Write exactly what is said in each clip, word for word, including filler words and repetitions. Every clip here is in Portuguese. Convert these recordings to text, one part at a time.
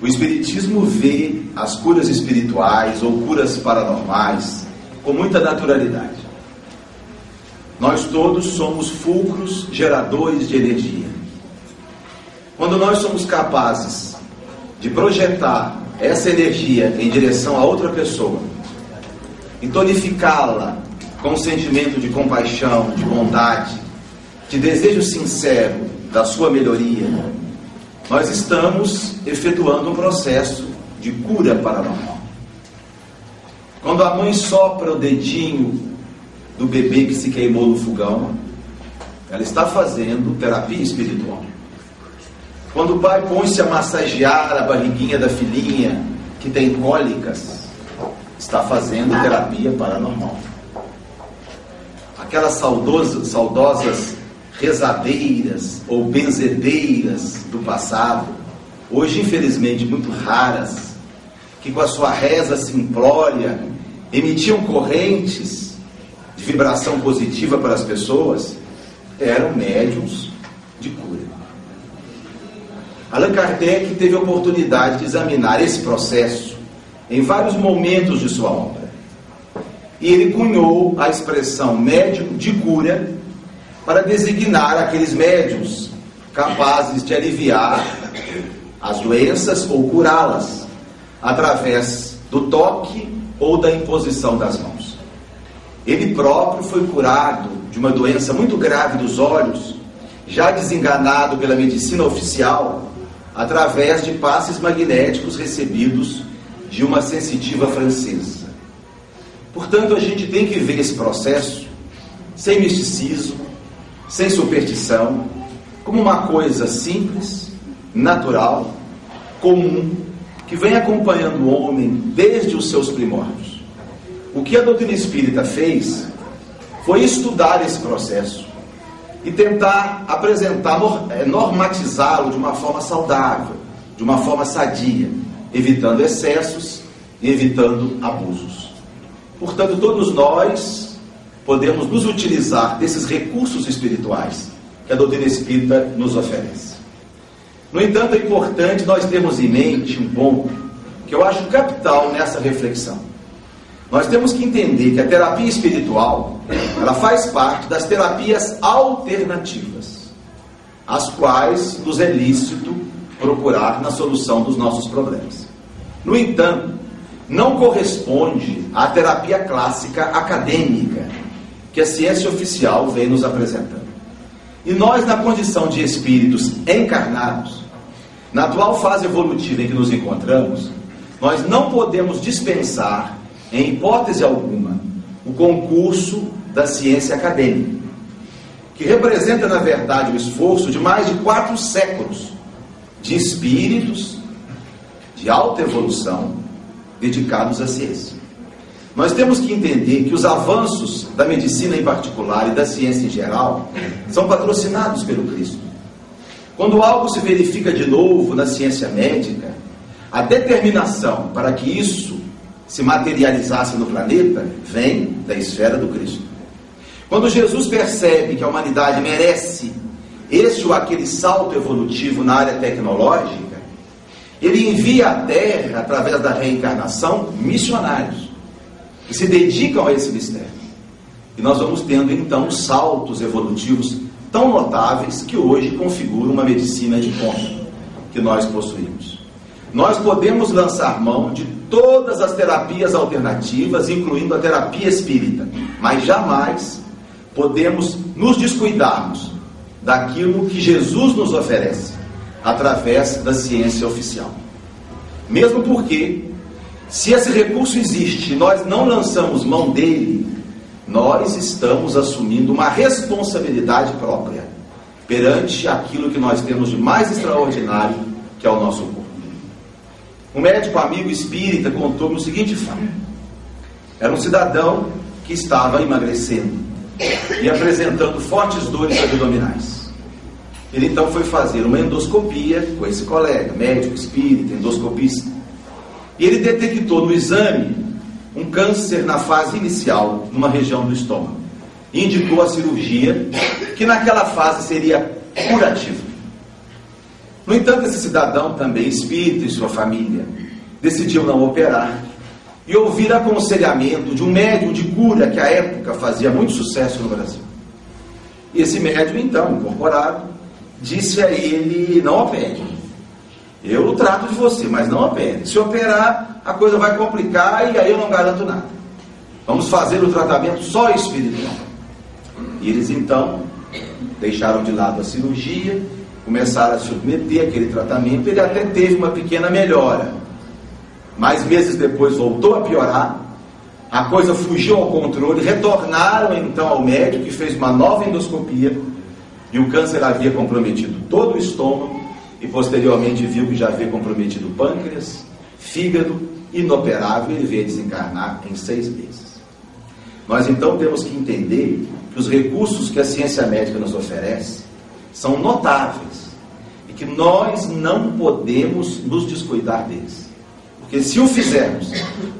O Espiritismo vê as curas espirituais ou curas paranormais com muita naturalidade. Nós todos somos fulcros geradores de energia. Quando nós somos capazes de projetar essa energia em direção a outra pessoa e tonificá-la com um sentimento de compaixão, de bondade, de desejo sincero da sua melhoria, nós estamos efetuando um processo de cura paranormal. Quando a mãe sopra o dedinho do bebê que se queimou no fogão, ela está fazendo terapia espiritual. Quando o pai põe-se a massagear a barriguinha da filhinha que tem cólicas, está fazendo terapia paranormal. Aquelas saudosas, saudosas rezadeiras ou benzedeiras do passado, hoje infelizmente muito raras, que com a sua reza simplória emitiam correntes de vibração positiva para as pessoas, eram médiuns de cura. Allan Kardec teve a oportunidade de examinar esse processo em vários momentos de sua obra. E ele cunhou a expressão médium de cura para designar aqueles médiuns capazes de aliviar as doenças ou curá-las através do toque ou da imposição das mãos. Ele próprio foi curado de uma doença muito grave dos olhos, já desenganado pela medicina oficial, através de passes magnéticos recebidos de uma sensitiva francesa. Portanto, a gente tem que ver esse processo sem misticismo, sem superstição, como uma coisa simples, natural, comum, que vem acompanhando o homem desde os seus primórdios. O que a doutrina espírita fez foi estudar esse processo e tentar apresentar, normatizá-lo de uma forma saudável, de uma forma sadia, evitando excessos e evitando abusos. Portanto, todos nós podemos nos utilizar desses recursos espirituais que a doutrina espírita nos oferece. No entanto, é importante nós termos em mente um ponto que eu acho capital nessa reflexão. Nós temos que entender que a terapia espiritual, ela faz parte das terapias alternativas, as quais nos é lícito procurar na solução dos nossos problemas. No entanto, não corresponde à terapia clássica acadêmica que a ciência oficial vem nos apresentando. E nós, na condição de espíritos encarnados, na atual fase evolutiva em que nos encontramos, nós não podemos dispensar, em hipótese alguma, o concurso da ciência acadêmica, que representa, na verdade, o esforço de mais de quatro séculos de espíritos de alta evolução dedicados à ciência. Nós temos que entender que os avanços da medicina em particular e da ciência em geral são patrocinados pelo Cristo. Quando algo se verifica de novo na ciência médica, a determinação para que isso se materializasse no planeta vem da esfera do Cristo. Quando Jesus percebe que a humanidade merece esse ou aquele salto evolutivo na área tecnológica, ele envia à Terra, através da reencarnação, missionários que se dedicam a esse mistério. E nós vamos tendo então saltos evolutivos tão notáveis que hoje configuram uma medicina de ponta que nós possuímos. Nós podemos lançar mão de todas as terapias alternativas, incluindo a terapia espírita, mas jamais podemos nos descuidarmos daquilo que Jesus nos oferece através da ciência oficial. Mesmo porque, se esse recurso existe e nós não lançamos mão dele, nós estamos assumindo uma responsabilidade própria perante aquilo que nós temos de mais extraordinário, que é o nosso corpo. Um médico amigo espírita contou-me o seguinte fato. Era um cidadão que estava emagrecendo e apresentando fortes dores abdominais. Ele então foi fazer uma endoscopia com esse colega, médico espírita, endoscopista. E ele detectou no exame um câncer na fase inicial, numa região do estômago. E indicou a cirurgia, que naquela fase seria curativa. No entanto, esse cidadão, também espírita e sua família, decidiu não operar e ouvir aconselhamento de um médium de cura que à época fazia muito sucesso no Brasil. E esse médium, então, incorporado, disse a ele: não opere. Eu trato de você, mas não opere. Se operar, a coisa vai complicar e aí eu não garanto nada. Vamos fazer o tratamento só espiritual. E eles, então, deixaram de lado a cirurgia, começaram a submeter aquele tratamento. Ele até teve uma pequena melhora, mas meses depois voltou a piorar. A coisa fugiu ao controle. Retornaram então ao médico, que fez uma nova endoscopia, e o câncer havia comprometido todo o estômago, e posteriormente viu que já havia comprometido o pâncreas, fígado, inoperável, e ele veio desencarnar em seis meses. Nós então temos que entender que os recursos que a ciência médica nos oferece são notáveis, e que nós não podemos nos descuidar deles. Porque se o fizermos,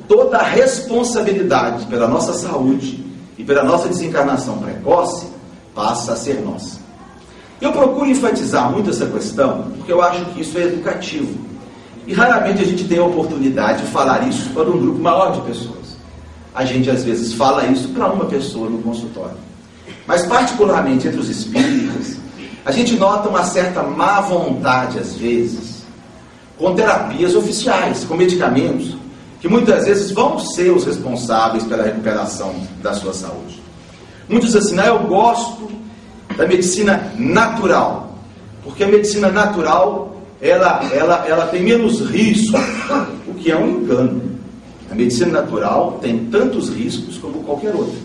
toda a responsabilidade pela nossa saúde e pela nossa desencarnação precoce passa a ser nossa. Eu procuro enfatizar muito essa questão, porque eu acho que isso é educativo. E raramente a gente tem a oportunidade de falar isso para um grupo maior de pessoas. A gente às vezes fala isso para uma pessoa no consultório. Mas particularmente entre os espíritas, a gente nota uma certa má vontade às vezes com terapias oficiais, com medicamentos, que muitas vezes vão ser os responsáveis pela recuperação da sua saúde. Muitos dizem assim: não, eu gosto da medicina natural, porque a medicina natural, ela, ela, ela tem menos risco, o que é um engano. A medicina natural tem tantos riscos como qualquer outra.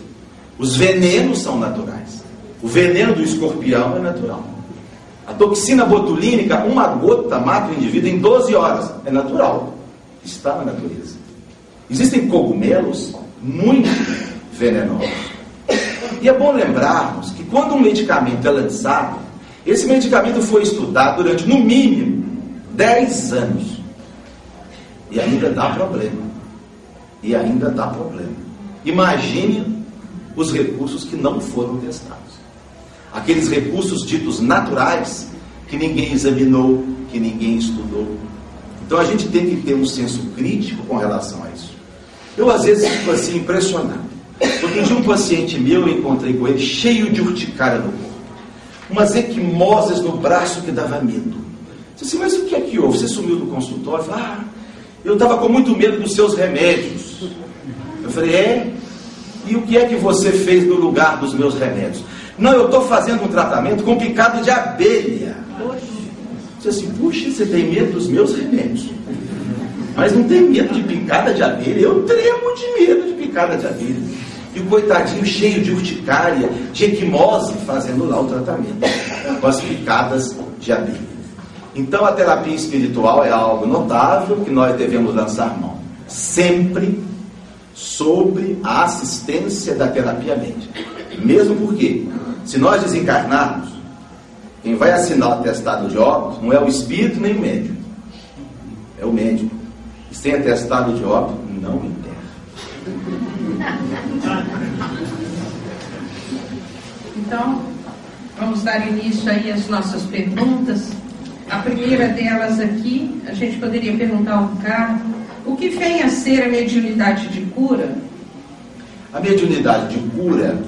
Os venenos são naturais. O veneno do escorpião é natural. A toxina botulínica, uma gota mata o indivíduo em doze horas. É natural. Está na natureza. Existem cogumelos muito venenosos. E é bom lembrarmos que quando um medicamento é lançado, esse medicamento foi estudado durante, no mínimo, dez anos. E ainda dá problema. E ainda dá problema. Imagine os recursos que não foram testados. Aqueles recursos ditos naturais, que ninguém examinou, que ninguém estudou. Então a gente tem que ter um senso crítico com relação a isso. Eu às vezes fico assim impressionado. Outro dia um paciente meu, eu encontrei com ele cheio de urticária no corpo, umas equimoses no braço que dava medo. Eu disse: mas o que é que houve? Você sumiu do consultório? Eu falei: ah, eu estava com muito medo dos seus remédios. Eu falei: é? E o que é que você fez no lugar dos meus remédios? Não, eu estou fazendo um tratamento com picado de abelha. Você assim: puxa, você tem medo dos meus remédios, mas não tem medo de picada de abelha. Eu tremo de medo de picada de abelha. E o coitadinho cheio de urticária, de equimose, fazendo lá o tratamento com as picadas de abelha. Então a terapia espiritual é algo notável que nós devemos lançar mão, sempre sobre a assistência da terapia médica. Mesmo porque, se nós desencarnarmos, quem vai assinar o atestado de óbito não é o espírito nem o médium. É o médium. E sem atestado de óbito, não enterra. Então, vamos dar início aí às nossas perguntas. A primeira delas aqui, a gente poderia perguntar ao Carlos: o que vem a ser a mediunidade de cura? A mediunidade de cura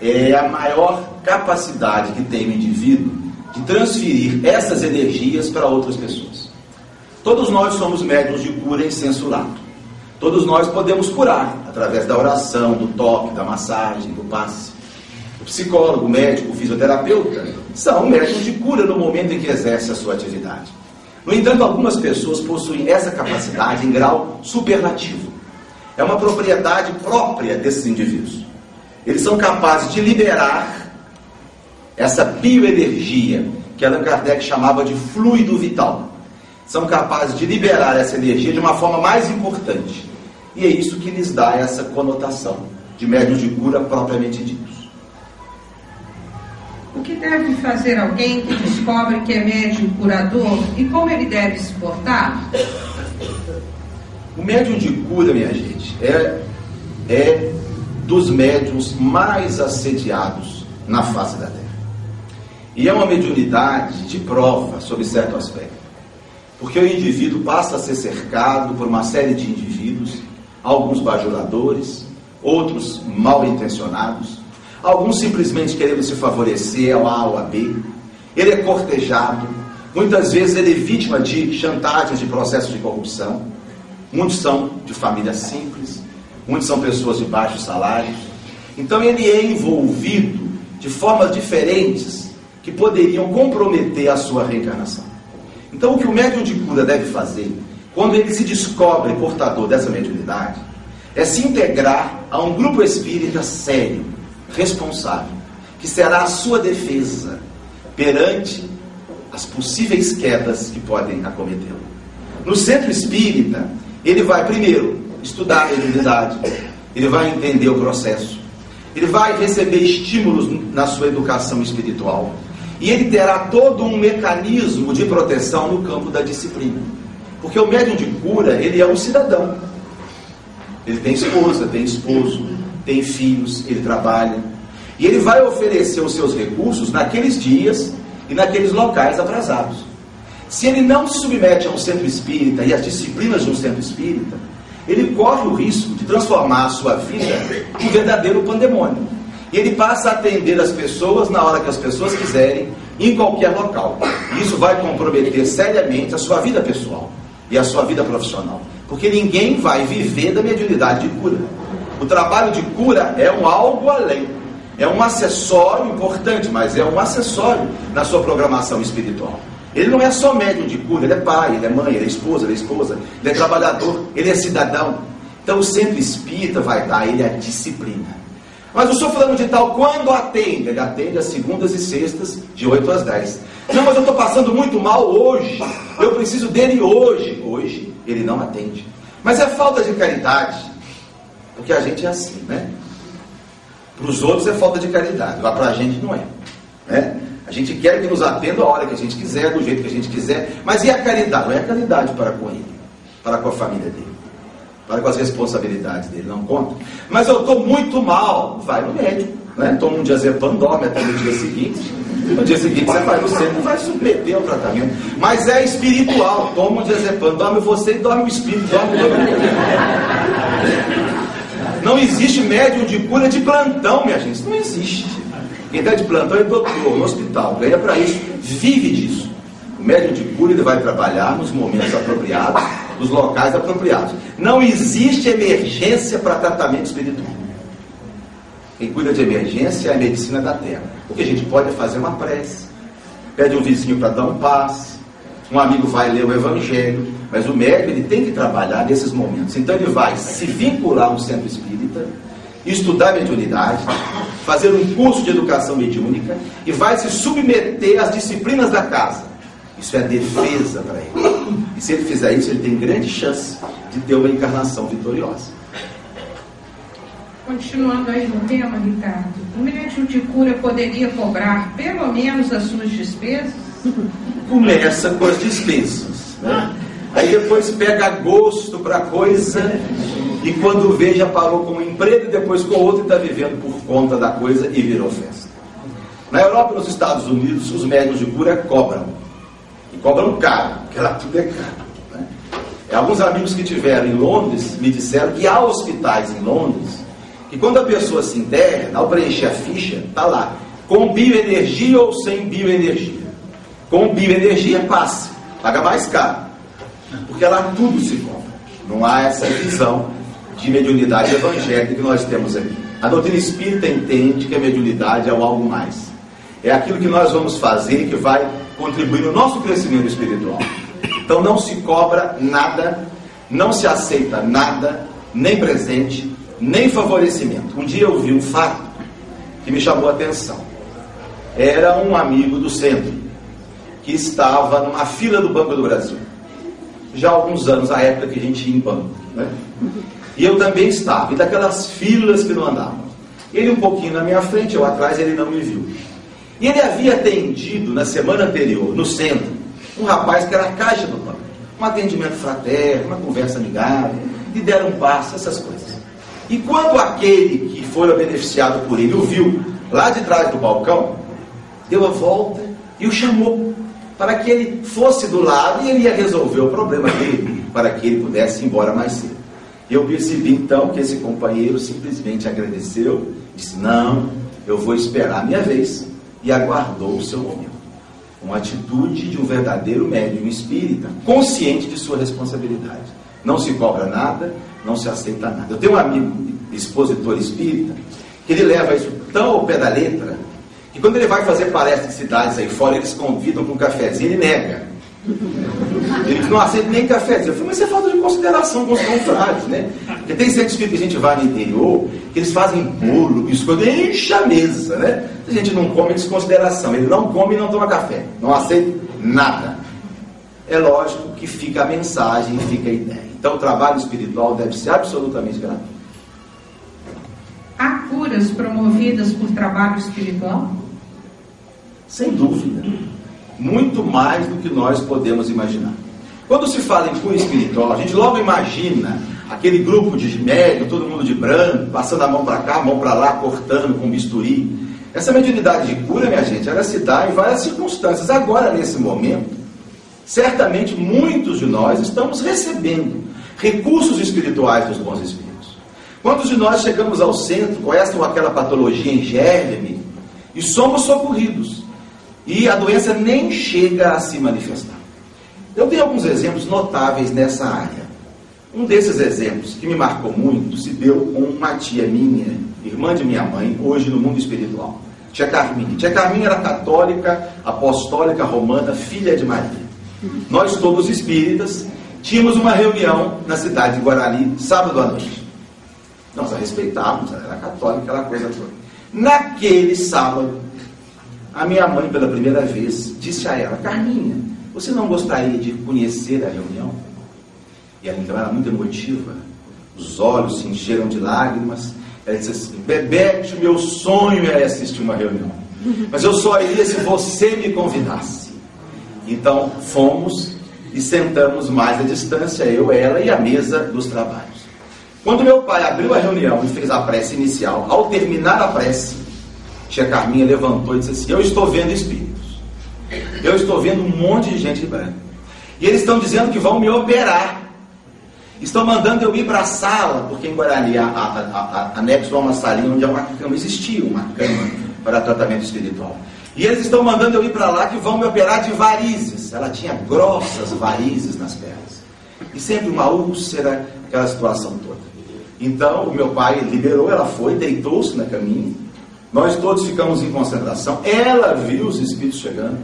é a maior capacidade que tem o indivíduo de transferir essas energias para outras pessoas. Todos nós somos médiuns de cura em senso lato. Todos nós podemos curar através da oração, do toque, da massagem, do passe. O psicólogo, o médico, o fisioterapeuta são médiuns de cura no momento em que exerce a sua atividade. No entanto, algumas pessoas possuem essa capacidade em grau superlativo. É uma propriedade própria desses indivíduos. Eles são capazes de liberar essa bioenergia, que Allan Kardec chamava de fluido vital. São capazes de liberar essa energia de uma forma mais importante. E é isso que lhes dá essa conotação de médiuns de cura propriamente ditos. O que deve fazer alguém que descobre que é médium curador e como ele deve se portar? O médium de cura, minha gente, é... é dos médiuns mais assediados na face da Terra. E é uma mediunidade de prova, sob certo aspecto. Porque o indivíduo passa a ser cercado por uma série de indivíduos, alguns bajuladores, outros mal intencionados, alguns simplesmente querendo se favorecer ao A ou a B. Ele é cortejado, muitas vezes ele é vítima de chantagens, de processos de corrupção. Muitos são de família simples, muitos são pessoas de baixo salário. Então ele é envolvido de formas diferentes que poderiam comprometer a sua reencarnação. Então o que o médium de cura deve fazer, quando ele se descobre portador dessa mediunidade, é se integrar a um grupo espírita sério, responsável, que será a sua defesa perante as possíveis quedas que podem acometê-lo. No centro espírita, ele vai primeiro estudar a mediunidade, ele vai entender o processo, ele vai receber estímulos na sua educação espiritual, e ele terá todo um mecanismo de proteção no campo da disciplina. Porque o médium de cura, ele é um cidadão. Ele tem esposa, tem esposo, tem filhos, ele trabalha. E ele vai oferecer os seus recursos naqueles dias e naqueles locais atrasados. Se ele não se submete a um centro espírita e às disciplinas de um centro espírita, ele corre o risco de transformar a sua vida em um verdadeiro pandemônio. E ele passa a atender as pessoas na hora que as pessoas quiserem, em qualquer local. E isso vai comprometer seriamente a sua vida pessoal e a sua vida profissional. Porque ninguém vai viver da mediunidade de cura. O trabalho de cura é um algo além. É um acessório importante, mas é um acessório na sua programação espiritual. Ele não é só médium de cura, ele é pai, ele é mãe, ele é esposa, ele é esposa, ele é trabalhador, ele é cidadão. Então o centro espírita vai dar a ele a disciplina. Mas o senhor fulano de tal, quando atende? Ele atende às segundas e sextas, de oito às dez. Não, mas eu estou passando muito mal hoje. Eu preciso dele hoje. Hoje, ele não atende. Mas é falta de caridade. Porque a gente é assim, né? Para os outros é falta de caridade. Lá para a gente não é, né? A gente quer que nos atenda a hora que a gente quiser, do jeito que a gente quiser. Mas e a caridade? Não é a caridade para com ele, para com a família dele, para com as responsabilidades dele, não conta. Mas eu estou muito mal. Vai no médico, né? Toma um diazepam, dorme até no dia seguinte. No dia seguinte você vai no centro, vai submeter ao tratamento. Mas é espiritual. Toma um diazepam, dorme você e dorme o espírito, dorme o... Não existe médium de cura de plantão, minha gente. Não existe. Quem está de plantão é doutor, no hospital, ganha para isso, vive disso. O médium de cura, ele vai trabalhar nos momentos apropriados, nos locais apropriados. Não existe emergência para tratamento espiritual. Quem cuida de emergência é a medicina da terra. O que a gente pode é fazer uma prece, pede um vizinho para dar um passe, um amigo vai ler o evangelho, mas o médico, ele tem que trabalhar nesses momentos. Então ele vai se vincular a um centro espírita, estudar mediunidade, fazer um curso de educação mediúnica e vai se submeter às disciplinas da casa. Isso é defesa para ele. E se ele fizer isso, ele tem grande chance de ter uma encarnação vitoriosa. Continuando aí no tema, Ricardo, o médium de cura poderia cobrar pelo menos as suas despesas? Começa com as despesas, né? Aí depois pega gosto para a coisa e quando vê já parou com um emprego e depois com outro e está vivendo por conta da coisa e virou festa. Na Europa e nos Estados Unidos, os médiums de cura cobram. E cobram caro, porque lá tudo é caro, né? Alguns amigos que tiveram em Londres me disseram que há hospitais em Londres que quando a pessoa se interna, ao preencher a ficha, está lá, com bioenergia ou sem bioenergia. Com bioenergia passa, paga mais caro, porque lá tudo se compra. Não há essa visão de mediunidade evangélica que nós temos aqui. A doutrina espírita entende que a mediunidade é o algo mais. É aquilo que nós vamos fazer que vai contribuir no nosso crescimento espiritual. Então não se cobra nada, não se aceita nada, nem presente, nem favorecimento. Um dia eu vi um fato que me chamou a atenção. Era um amigo do centro que estava numa fila do Banco do Brasil. Já há alguns anos, a época que a gente ia em banco, né? E eu também estava, e daquelas filas que não andavam. Ele um pouquinho na minha frente, eu atrás, ele não me viu. E ele havia atendido, na semana anterior, no centro, um rapaz que era a caixa do banco. Um atendimento fraterno, uma conversa amigável, e deram um passo, essas coisas. E quando aquele que fora beneficiado por ele o viu, lá de trás do balcão, deu a volta e o chamou. para que ele fosse do lado e ele ia resolver o problema dele, para que ele pudesse ir embora mais cedo. Eu percebi então que esse companheiro simplesmente agradeceu, disse, não, eu vou esperar a minha vez, e aguardou o seu momento. Uma atitude de um verdadeiro médium espírita, consciente de sua responsabilidade. Não se cobra nada, não se aceita nada. Eu tenho um amigo, expositor espírita, que ele leva isso tão ao pé da letra, que quando ele vai fazer palestra em cidades aí fora, eles convidam para um cafezinho e ele nega. Ele não aceita nem cafezinho. Eu falei, mas isso é falta de consideração com os contrários, né? Porque tem centros que a gente vai no interior, que eles fazem bolo, biscoito, enche a mesa, né? A gente não come, desconsideração. Ele não come e não toma café. Não aceita nada. É lógico que fica a mensagem, fica a ideia. Então o trabalho espiritual deve ser absolutamente gratuito. Há curas promovidas por trabalho espiritual? Sem dúvida. Muito mais do que nós podemos imaginar. Quando se fala em cura espiritual, a gente logo imagina aquele grupo de médium, todo mundo de branco, passando a mão para cá, a mão para lá, cortando com bisturi. Essa mediunidade de cura, minha gente, ela se dá em várias circunstâncias. Agora, nesse momento, certamente muitos de nós estamos recebendo recursos espirituais dos bons espíritos. Quantos de nós chegamos ao centro, conhecem aquela patologia em germe, e somos socorridos, e a doença nem chega a se manifestar? Eu tenho alguns exemplos notáveis nessa área. Um desses exemplos, que me marcou muito, se deu com uma tia minha, irmã de minha mãe, hoje no mundo espiritual, tia Carminha. Tia Carminha era católica, apostólica, romana, filha de Maria. Nós todos espíritas tínhamos uma reunião na cidade de Guarani, sábado à noite. Nós a respeitávamos, ela era católica, aquela coisa toda. Naquele sábado, a minha mãe, pela primeira vez, disse a ela, Carminha, você não gostaria de conhecer a reunião? E ela então era muito emotiva, os olhos se encheram de lágrimas. Ela disse assim, Bebete, meu sonho era assistir uma reunião, mas eu só iria se você me convidasse. Então fomos e sentamos mais à distância, eu, ela e a mesa dos trabalhos. Quando meu pai abriu a reunião e fez a prece inicial, ao terminar a prece, tia Carminha levantou e disse assim, eu estou vendo espíritos, eu estou vendo um monte de gente branca, e eles estão dizendo que vão me operar, estão mandando eu ir para a sala, porque em Guarani a, a, a, a, anexo a uma salinha onde há uma cama, existia uma cama para tratamento espiritual, e eles estão mandando eu ir para lá que vão me operar de varizes. Ela tinha grossas varizes nas pernas, e sempre uma úlcera, aquela situação toda. Então, o meu pai liberou, ela foi, deitou-se na caminha. Nós todos ficamos em concentração. Ela viu os espíritos chegando.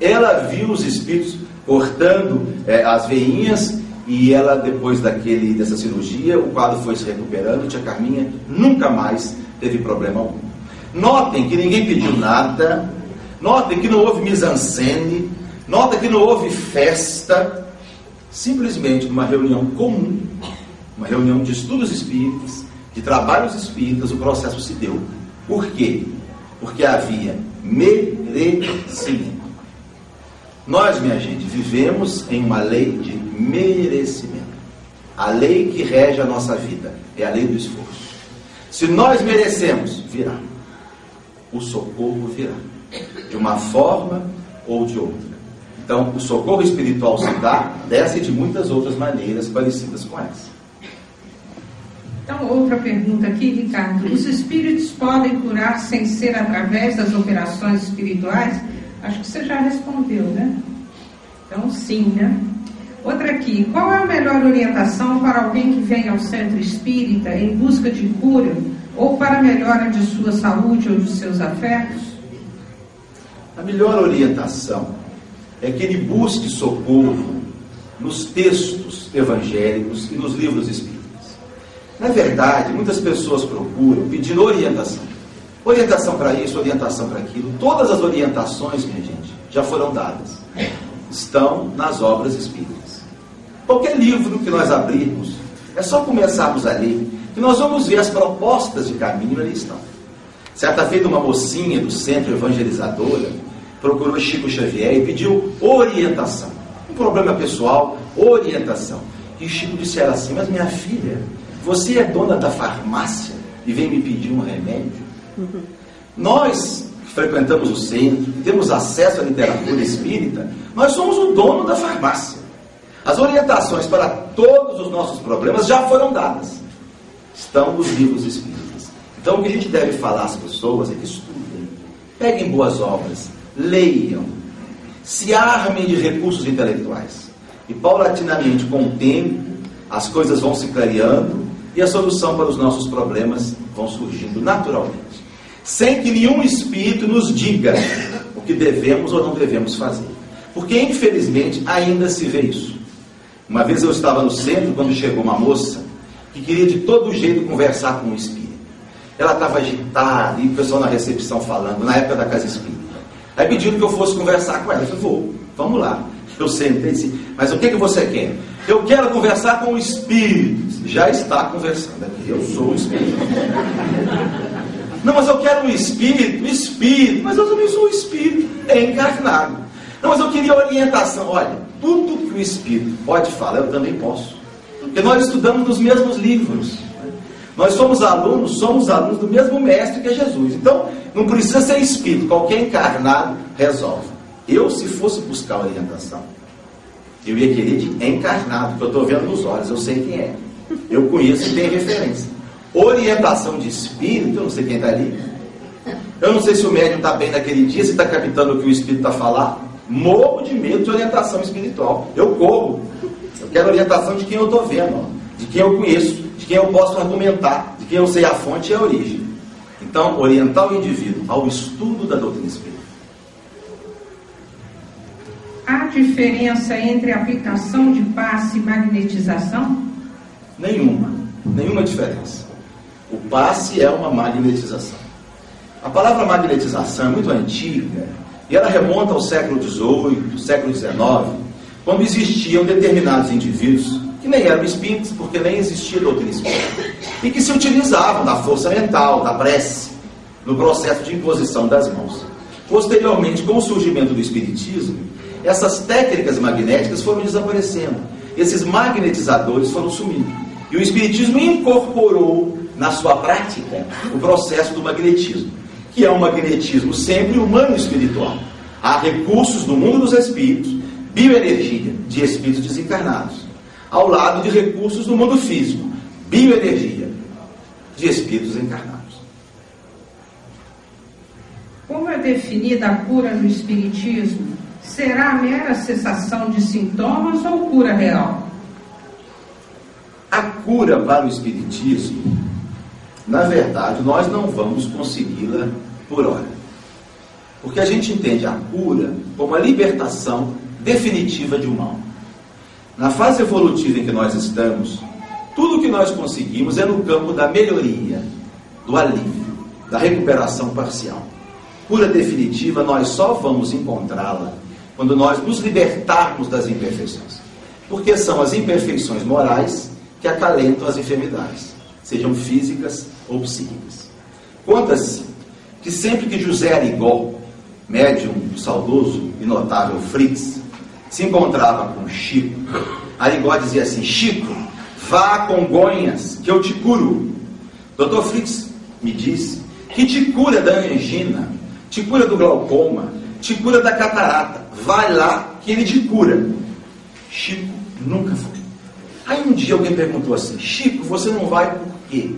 Ela viu os espíritos cortando é, as veinhas. E ela, depois daquele, dessa cirurgia, o quadro foi se recuperando. Tia Carminha nunca mais teve problema algum. Notem que ninguém pediu nada. Notem que não houve mise-en-scène. Notem que não houve festa. Simplesmente uma reunião comum. Uma reunião de estudos espíritas, de trabalhos espíritas, o processo se deu. Por quê? Porque havia merecimento. Nós, minha gente, vivemos em uma lei de merecimento. A lei que rege a nossa vida é a lei do esforço. Se nós merecemos, virá. O socorro virá. De uma forma ou de outra. Então, o socorro espiritual se dá dessa e de muitas outras maneiras parecidas com essa. Então, outra pergunta aqui, Ricardo. Os espíritos podem curar sem ser através das operações espirituais? Acho que você já respondeu, né? Então, sim, né? Outra aqui. Qual é a melhor orientação para alguém que vem ao centro espírita em busca de cura ou para melhora de sua saúde ou dos seus afetos? A melhor orientação é que ele busque socorro nos textos evangélicos e nos livros espíritas. Na verdade, muitas pessoas procuram pedindo orientação. Orientação para isso, orientação para aquilo. Todas as orientações, minha gente, já foram dadas. Estão nas obras espíritas. Qualquer livro que nós abrirmos, é só começarmos a ler, que nós vamos ver as propostas de caminho ali estão. Certa feita, uma mocinha do centro evangelizadora procurou Chico Xavier e pediu orientação. Um problema pessoal, orientação. E Chico disse a ela assim, mas minha filha... Você é dona da farmácia e vem me pedir um remédio? Uhum. Nós, frequentamos o centro, temos acesso à literatura espírita, nós somos o dono da farmácia. As orientações para todos os nossos problemas já foram dadas. Estão nos livros espíritas. Então, o que a gente deve falar às pessoas é que estudem, peguem boas obras, leiam, se armem de recursos intelectuais. E, paulatinamente, com o tempo, as coisas vão se clareando e a solução para os nossos problemas vão surgindo naturalmente. Sem que nenhum espírito nos diga o que devemos ou não devemos fazer. Porque, infelizmente, ainda se vê isso. Uma vez eu estava no centro, quando chegou uma moça que queria de todo jeito conversar com o espírito. Ela estava agitada, e o pessoal na recepção falando, na época da casa espírita. Aí pediram que eu fosse conversar com ela. Eu falei, vou, vamos lá. Eu sentei e disse, mas o que, que você quer? Eu quero conversar com o espírito. Já está conversando aqui, eu sou o espírito. Não, mas eu quero um espírito, um espírito. Mas eu também sou um espírito encarnado. Não, mas eu queria orientação. Olha, tudo que o espírito pode falar, eu também posso. Porque nós estudamos nos mesmos livros. Nós somos alunos, somos alunos do mesmo mestre que é Jesus. Então, não precisa ser espírito. Qualquer encarnado resolve. Eu, se fosse buscar orientação, eu ia querer de encarnado, porque eu estou vendo nos olhos, eu sei quem é. Eu conheço e tenho referência. Orientação de espírito, eu não sei quem está ali. Eu não sei se o médium está bem naquele dia, se está captando o que o espírito está falando. Morro de medo de orientação espiritual. Eu corro. Eu quero orientação de quem eu estou vendo, ó, de quem eu conheço, de quem eu posso argumentar, de quem eu sei a fonte e a origem. Então, orientar o indivíduo ao estudo da doutrina espírita. Há diferença entre aplicação de passe e magnetização? Nenhuma. Nenhuma diferença. O passe é uma magnetização. A palavra magnetização é muito antiga e ela remonta ao século dezoito, século dezenove, quando existiam determinados indivíduos que nem eram espíritos, porque nem existia doutrina espírita, e que se utilizavam da força mental, da prece, no processo de imposição das mãos. Posteriormente, com o surgimento do espiritismo, essas técnicas magnéticas foram desaparecendo. Esses magnetizadores foram sumindo. E o espiritismo incorporou na sua prática o processo do magnetismo, que é um magnetismo sempre humano-espiritual. Há recursos do mundo dos espíritos, bioenergia de espíritos desencarnados, ao lado de recursos do mundo físico, bioenergia de espíritos encarnados. Como é definida a cura no espiritismo? Será a mera cessação de sintomas ou cura real? A cura para o espiritismo, na verdade, nós não vamos consegui-la por hora. Porque a gente entende a cura como a libertação definitiva de um mal. Na fase evolutiva em que nós estamos, tudo que nós conseguimos é no campo da melhoria, do alívio, da recuperação parcial. Cura definitiva nós só vamos encontrá-la quando nós nos libertarmos das imperfeições. Porque são as imperfeições morais que acalentam as enfermidades, sejam físicas ou psíquicas. Conta-se que sempre que José Arigó, médium do saudoso e notável Fritz, se encontrava com Chico, Arigó dizia assim, Chico, vá a Congonhas, que eu te curo. doutor Fritz me disse que te cura da angina, te cura do glaucoma, te cura da catarata, vai lá que ele te cura. Chico nunca foi. Aí um dia alguém perguntou assim, Chico, você não vai por quê?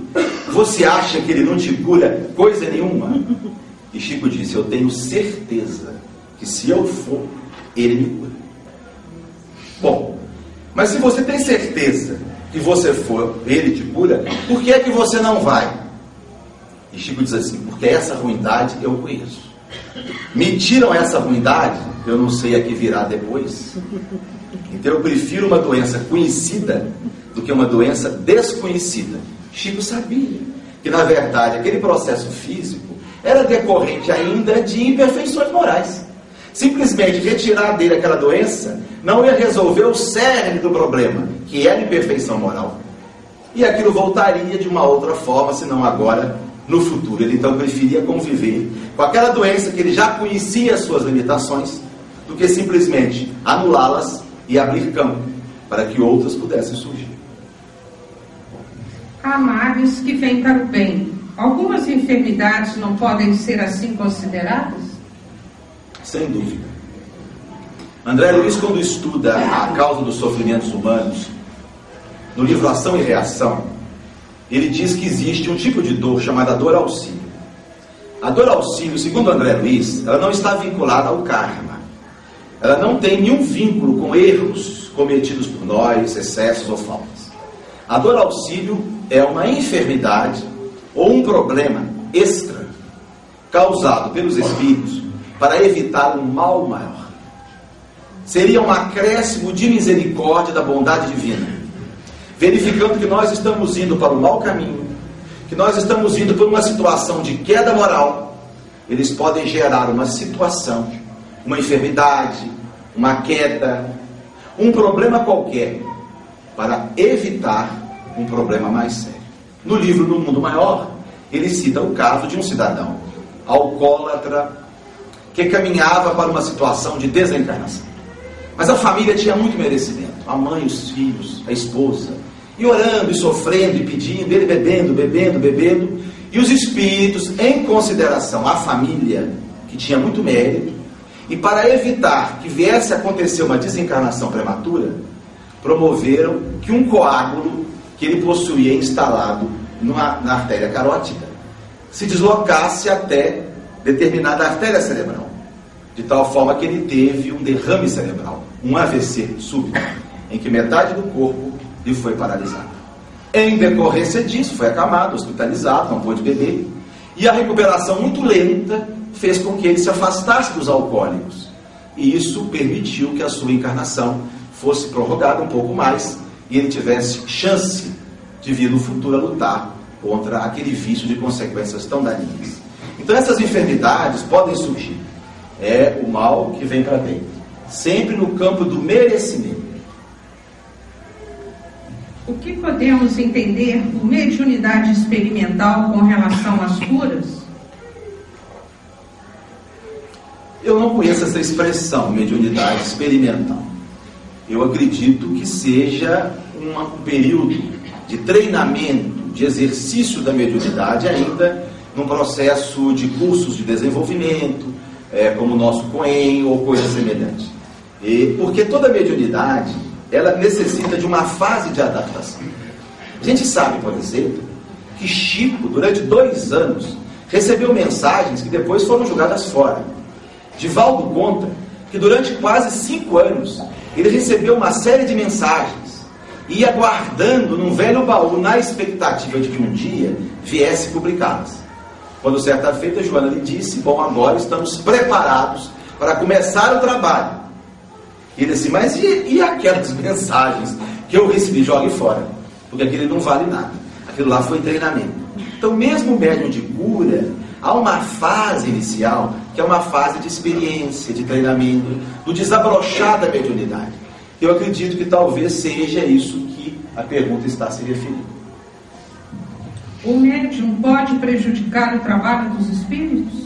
Você acha que ele não te cura coisa nenhuma? E Chico disse, eu tenho certeza que se eu for, ele me cura. Bom, mas se você tem certeza que você for, ele te cura, por que é que você não vai? E Chico diz assim, porque essa ruindade eu conheço. Me tiram essa ruindade, eu não sei a que virá depois. Então eu prefiro uma doença conhecida do que uma doença desconhecida. Chico sabia que, na verdade, aquele processo físico era decorrente ainda de imperfeições morais. Simplesmente retirar dele aquela doença não ia resolver o cerne do problema, que era a imperfeição moral. E aquilo voltaria de uma outra forma, se não agora, no futuro. Ele então preferia conviver com aquela doença que ele já conhecia as suas limitações, do que simplesmente anulá-las e abrir campo para que outras pudessem surgir. Há males que vêm para o bem, algumas enfermidades não podem ser assim consideradas? Sem dúvida. André Luiz, quando estuda a causa dos sofrimentos humanos, no livro Ação e Reação, ele diz que existe um tipo de dor chamada dor auxílio. A dor auxílio, segundo André Luiz, ela não está vinculada ao karma. Ela não tem nenhum vínculo com erros cometidos por nós, excessos ou faltas. A dor auxílio é uma enfermidade ou um problema extra causado pelos espíritos para evitar um mal maior. Seria um acréscimo de misericórdia da bondade divina, verificando que nós estamos indo para o mau caminho, que nós estamos indo por uma situação de queda moral. Eles podem gerar uma situação, uma enfermidade, uma queda, um problema qualquer, para evitar um problema mais sério. No livro No Mundo Maior, ele cita o caso de um cidadão alcoólatra que caminhava para uma situação de desencarnação. Mas a família tinha muito merecimento, a mãe, os filhos, a esposa, e orando, e sofrendo, e pedindo, ele bebendo, bebendo, bebendo, e os espíritos, em consideração à família, que tinha muito mérito, e para evitar que viesse a acontecer uma desencarnação prematura, promoveram que um coágulo que ele possuía instalado numa, na artéria carótida se deslocasse até determinada artéria cerebral, de tal forma que ele teve um derrame cerebral, um A V C súbito, em que metade do corpo lhe foi paralisado. Em decorrência disso, foi acamado, hospitalizado, não pôde beber, e a recuperação muito lenta fez com que ele se afastasse dos alcoólicos, e isso permitiu que a sua encarnação fosse prorrogada um pouco mais, e ele tivesse chance de vir no futuro a lutar contra aquele vício de consequências tão daninhas. Então essas enfermidades podem surgir. É o mal que vem para dentro, sempre no campo do merecimento. O que podemos entender por mediunidade experimental com relação às curas? Eu não conheço essa expressão, mediunidade experimental. Eu acredito que seja um período de treinamento, de exercício da mediunidade, ainda num processo de cursos de desenvolvimento, é, como o nosso Coen ou coisa semelhante. E, porque toda mediunidade, ela necessita de uma fase de adaptação. A gente sabe, por exemplo, que Chico, durante dois anos, recebeu mensagens que depois foram jogadas fora. Divaldo conta que durante quase cinco anos, ele recebeu uma série de mensagens e ia guardando num velho baú na expectativa de que um dia viesse publicá-las. Quando certa feita, Joana lhe disse: bom, agora estamos preparados para começar o trabalho. Ele disse: mas e, e aquelas mensagens que eu recebi? Jogue fora, porque aquilo não vale nada. Aquilo lá foi treinamento. Então, mesmo médium de cura, há uma fase inicial, que é uma fase de experiência, de treinamento, do desabrochar da mediunidade. Eu acredito que talvez seja isso que a pergunta está se referindo. O médium pode prejudicar o trabalho dos espíritos?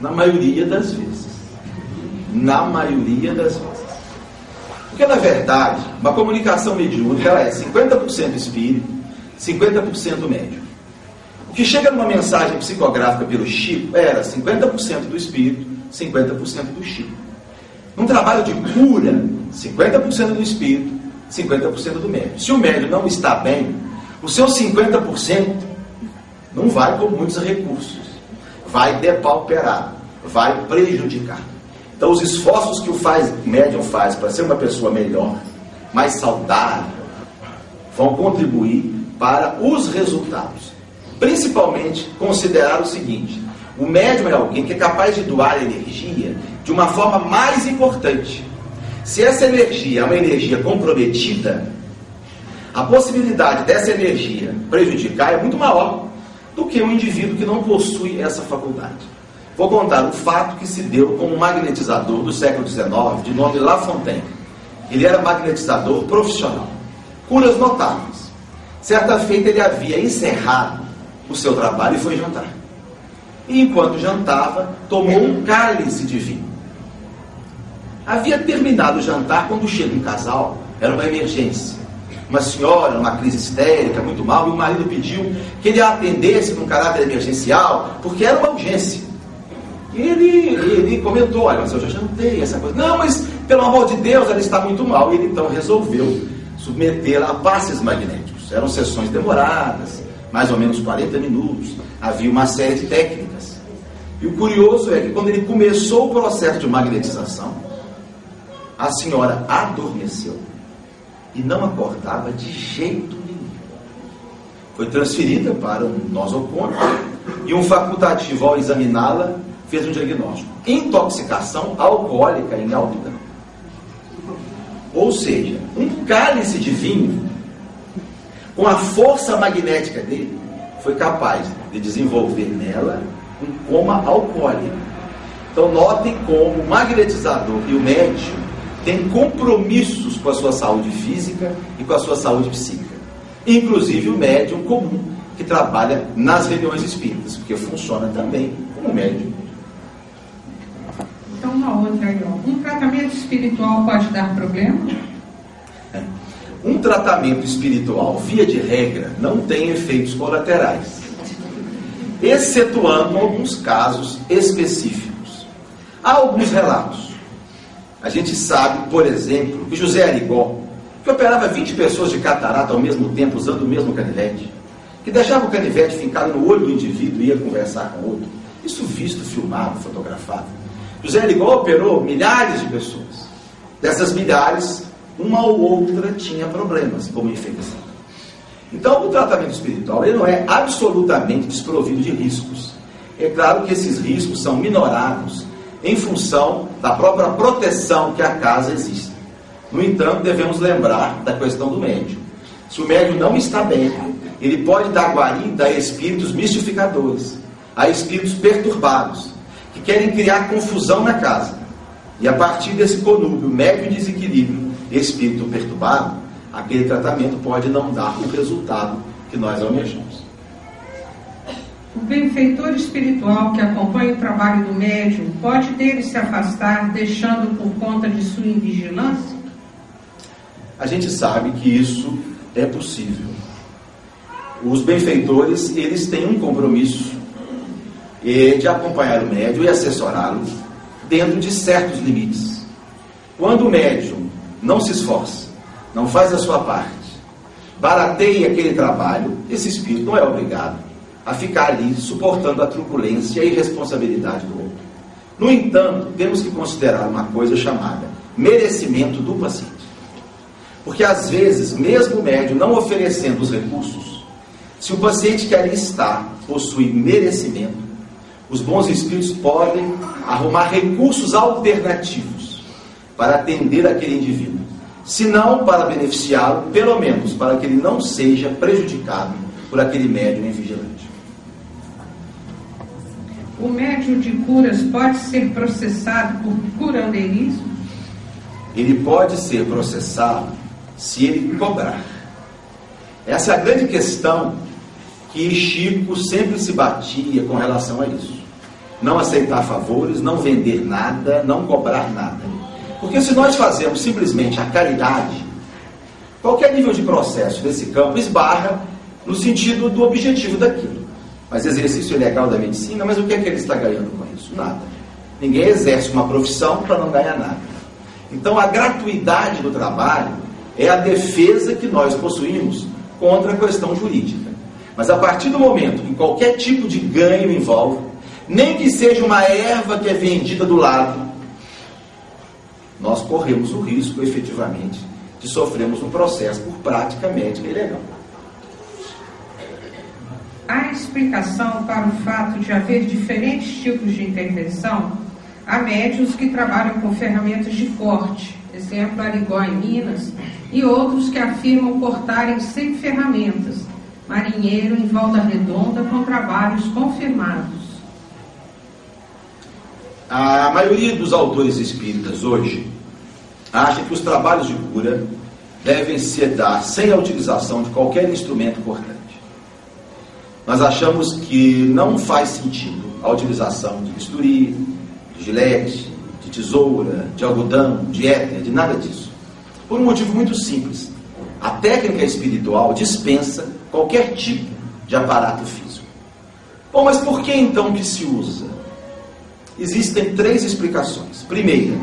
Na maioria das vezes. Na maioria das vezes. Porque, na verdade, uma comunicação mediúnica ela é cinquenta por cento espírito, cinquenta por cento médium. O que chega numa mensagem psicográfica pelo Chico era cinquenta por cento do espírito, cinquenta por cento do Chico. Num trabalho de cura, cinquenta por cento do espírito, cinquenta por cento do médium. Se o médium não está bem, o seu cinquenta por cento não vai com muitos recursos, vai depauperar, vai prejudicar. Então os esforços que o, faz, o médium faz para ser uma pessoa melhor, mais saudável, vão contribuir para os resultados. Principalmente, considerar o seguinte: o médium é alguém que é capaz de doar energia de uma forma mais importante. Se essa energia é uma energia comprometida, a possibilidade dessa energia prejudicar é muito maior do que um indivíduo que não possui essa faculdade. Vou contar um fato que se deu com um magnetizador do século dezenove, de nome Lafontaine. Ele era magnetizador profissional. Curas notáveis. Certa feita ele havia encerrado o seu trabalho e foi jantar. E enquanto jantava, tomou um cálice de vinho. Havia terminado o jantar quando chega um casal, era uma emergência. uma senhora numa crise histérica, muito mal, e o marido pediu que ele a atendesse com caráter emergencial, porque era uma urgência. E ele, ele comentou, olha, mas eu já jantei, essa coisa. Não, mas pelo amor de Deus, ela está muito mal. E ele então resolveu submeter a passes magnéticos. Eram sessões demoradas, mais ou menos quarenta minutos. Havia uma série de técnicas. E o curioso é que quando ele começou o processo de magnetização, a senhora adormeceu e não acordava de jeito nenhum. Foi transferida para um nosocômio e um facultativo, ao examiná-la, fez um diagnóstico: intoxicação alcoólica em algodão. Ou seja, um cálice de vinho, com a força magnética dele, foi capaz de desenvolver nela um coma alcoólico. Então notem como o magnetizador e o médium têm compromissos com a sua saúde física e com a sua saúde psíquica. Inclusive o médium comum, que trabalha nas reuniões espíritas, porque funciona também como médium. Então uma outra aí, ó. Um tratamento espiritual pode dar problema? É. Um tratamento espiritual, via de regra, não tem efeitos colaterais, excetuando alguns casos específicos. Há alguns relatos. A gente sabe, por exemplo, que José Arigó, que operava vinte pessoas de catarata ao mesmo tempo, usando o mesmo canivete, que deixava o canivete fincado no olho do indivíduo e ia conversar com o outro. Isso visto, filmado, fotografado. José Arigó operou milhares de pessoas. Dessas milhares, uma ou outra tinha problemas, como infecção. Então, o tratamento espiritual, ele não é absolutamente desprovido de riscos. É claro que esses riscos são minorados em função da própria proteção que a casa existe. No entanto, devemos lembrar da questão do médium. Se o médium não está bem, ele pode dar guarida a espíritos mistificadores, a espíritos perturbados, que querem criar confusão na casa. E a partir desse conúbio, médium em desequilíbrio, espírito perturbado, aquele tratamento pode não dar o resultado que nós almejamos. O benfeitor espiritual que acompanha o trabalho do médium pode dele se afastar, deixando por conta de sua invigilância? A gente sabe que isso é possível. Os benfeitores, eles têm um compromisso de acompanhar o médium e assessorá-lo dentro de certos limites. Quando o médium não se esforça, não faz a sua parte, barateia aquele trabalho, esse espírito não é obrigado a ficar ali suportando a truculência e a irresponsabilidade do outro. No entanto, temos que considerar uma coisa chamada merecimento do paciente. Porque às vezes, mesmo o médium não oferecendo os recursos, se o paciente que ali está possui merecimento, os bons espíritos podem arrumar recursos alternativos para atender aquele indivíduo. Se não para beneficiá-lo, pelo menos para que ele não seja prejudicado por aquele médium invigilante. O médium de curas pode ser processado por curandeirismo? Ele pode ser processado se ele cobrar. Essa é a grande questão que Chico sempre se batia com relação a isso. Não aceitar favores, não vender nada, não cobrar nada. Porque se nós fazemos simplesmente a caridade, qualquer nível de processo desse campo esbarra no sentido do objetivo daquilo. Mas exercício ilegal da medicina, mas o que é que ele está ganhando com isso? Nada. Ninguém exerce uma profissão para não ganhar nada. Então a gratuidade do trabalho é a defesa que nós possuímos contra a questão jurídica. Mas a partir do momento que qualquer tipo de ganho envolve, nem que seja uma erva que é vendida do lado, nós corremos o risco, efetivamente, de sofrermos um processo por prática médica ilegal. Há explicação para o fato de haver diferentes tipos de intervenção? Há médiuns que trabalham com ferramentas de corte, exemplo, Arigó em Minas, e outros que afirmam cortarem sem ferramentas, Marinheiro em Volta Redonda, com trabalhos confirmados. A maioria dos autores espíritas hoje acha que os trabalhos de cura devem ser dar sem a utilização de qualquer instrumento cortante. Nós achamos que não faz sentido a utilização de bisturi, de gilete, de tesoura, de algodão, de éter, de nada disso. Por um motivo muito simples. A técnica espiritual dispensa qualquer tipo de aparato físico. Bom, mas por que então que se usa? Existem três explicações. Primeira,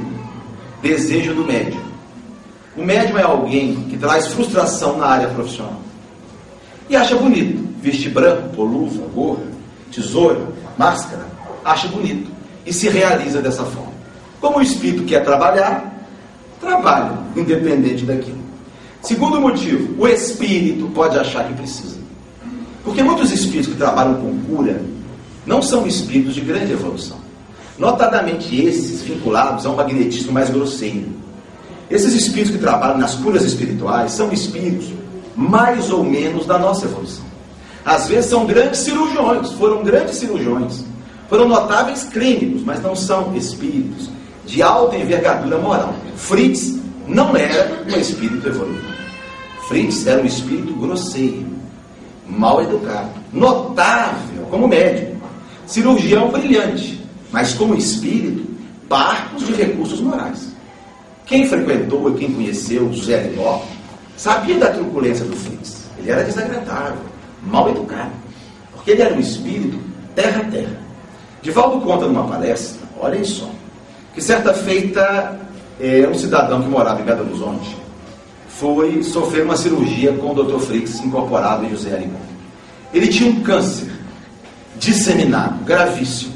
desejo do médium. O médium é alguém que traz frustração na área profissional e acha bonito. Vestir branco, poluva, gorra, tesoura, máscara, acha bonito e se realiza dessa forma. Como o espírito quer trabalhar, trabalha, independente daquilo. Segundo motivo, o espírito pode achar que precisa. Porque muitos espíritos que trabalham com cura não são espíritos de grande evolução. Notadamente esses vinculados a um magnetismo mais grosseiro. Esses espíritos que trabalham nas curas espirituais são espíritos mais ou menos da nossa evolução. Às vezes são grandes cirurgiões, foram grandes cirurgiões, foram notáveis clínicos, mas não são espíritos de alta envergadura moral. Fritz não era um espírito evoluído. Fritz era um espírito grosseiro, mal educado, notável como médium, cirurgião brilhante, mas como espírito, parcos de recursos morais. Quem frequentou e quem conheceu José Arigó sabia da truculência do Fritz. Ele era desagradável, mal educado, porque ele era um espírito terra a terra. Divaldo conta numa palestra, olhem só, que certa feita é, um cidadão que morava em Belo Horizonte foi sofrer uma cirurgia com o doutor Fritz, incorporado em José Arigó. Ele tinha um câncer disseminado, gravíssimo,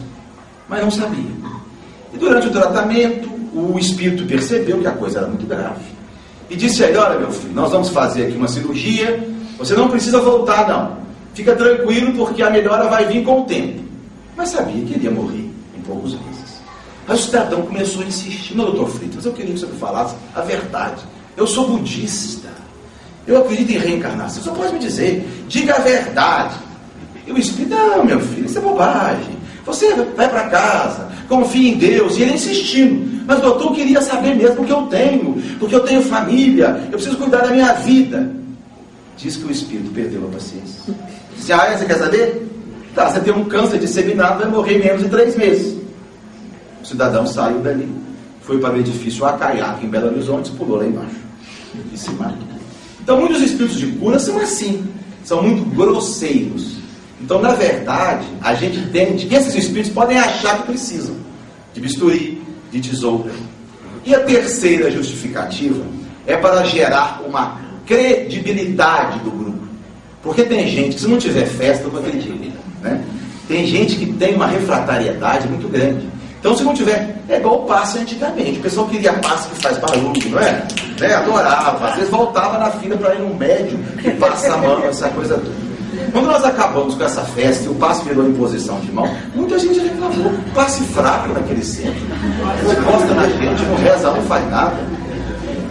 mas não sabia. E durante o tratamento, o espírito percebeu que a coisa era muito grave e disse a ele: olha, meu filho, nós vamos fazer aqui uma cirurgia, você não precisa voltar, não. Fica tranquilo, porque a melhora vai vir com o tempo. Mas sabia que ele ia morrer em poucos meses. Mas o cidadão começou a insistir: não, doutor Freitas, mas eu queria que você me falasse a verdade. Eu sou budista. Eu acredito em reencarnação. Você pode me dizer, diga a verdade. E o espírito: não, meu filho, isso é bobagem. Você vai para casa, confia em Deus. E ele insistindo: mas doutor, eu queria saber mesmo, porque eu tenho, porque eu tenho família, eu preciso cuidar da minha vida. Diz que o espírito perdeu a paciência. Disse: ah, você quer saber? Tá, você tem um câncer disseminado, vai morrer em menos de três meses. O cidadão saiu dali, foi para o edifício Acaiaque, em Belo Horizonte, e pulou lá embaixo. E se matou. Então, muitos espíritos de cura são assim, são muito grosseiros. Então, na verdade, a gente entende que esses espíritos podem achar que precisam de bisturi, de tesoura. E a terceira justificativa é para gerar uma credibilidade do grupo, porque tem gente que, se não tiver festa, não acredita, né? Tem gente que tem uma refratariedade muito grande. Então, se não tiver, é igual o passe antigamente. O pessoal queria passe que faz barulho, não é? Né? Adorava, às vezes voltava na fila para ir no médium que passa a mão, essa coisa toda. Quando nós acabamos com essa festa e o passe virou imposição de mão, muita gente reclamou: passe fraco naquele centro, não gosta na gente, não reza, não faz nada.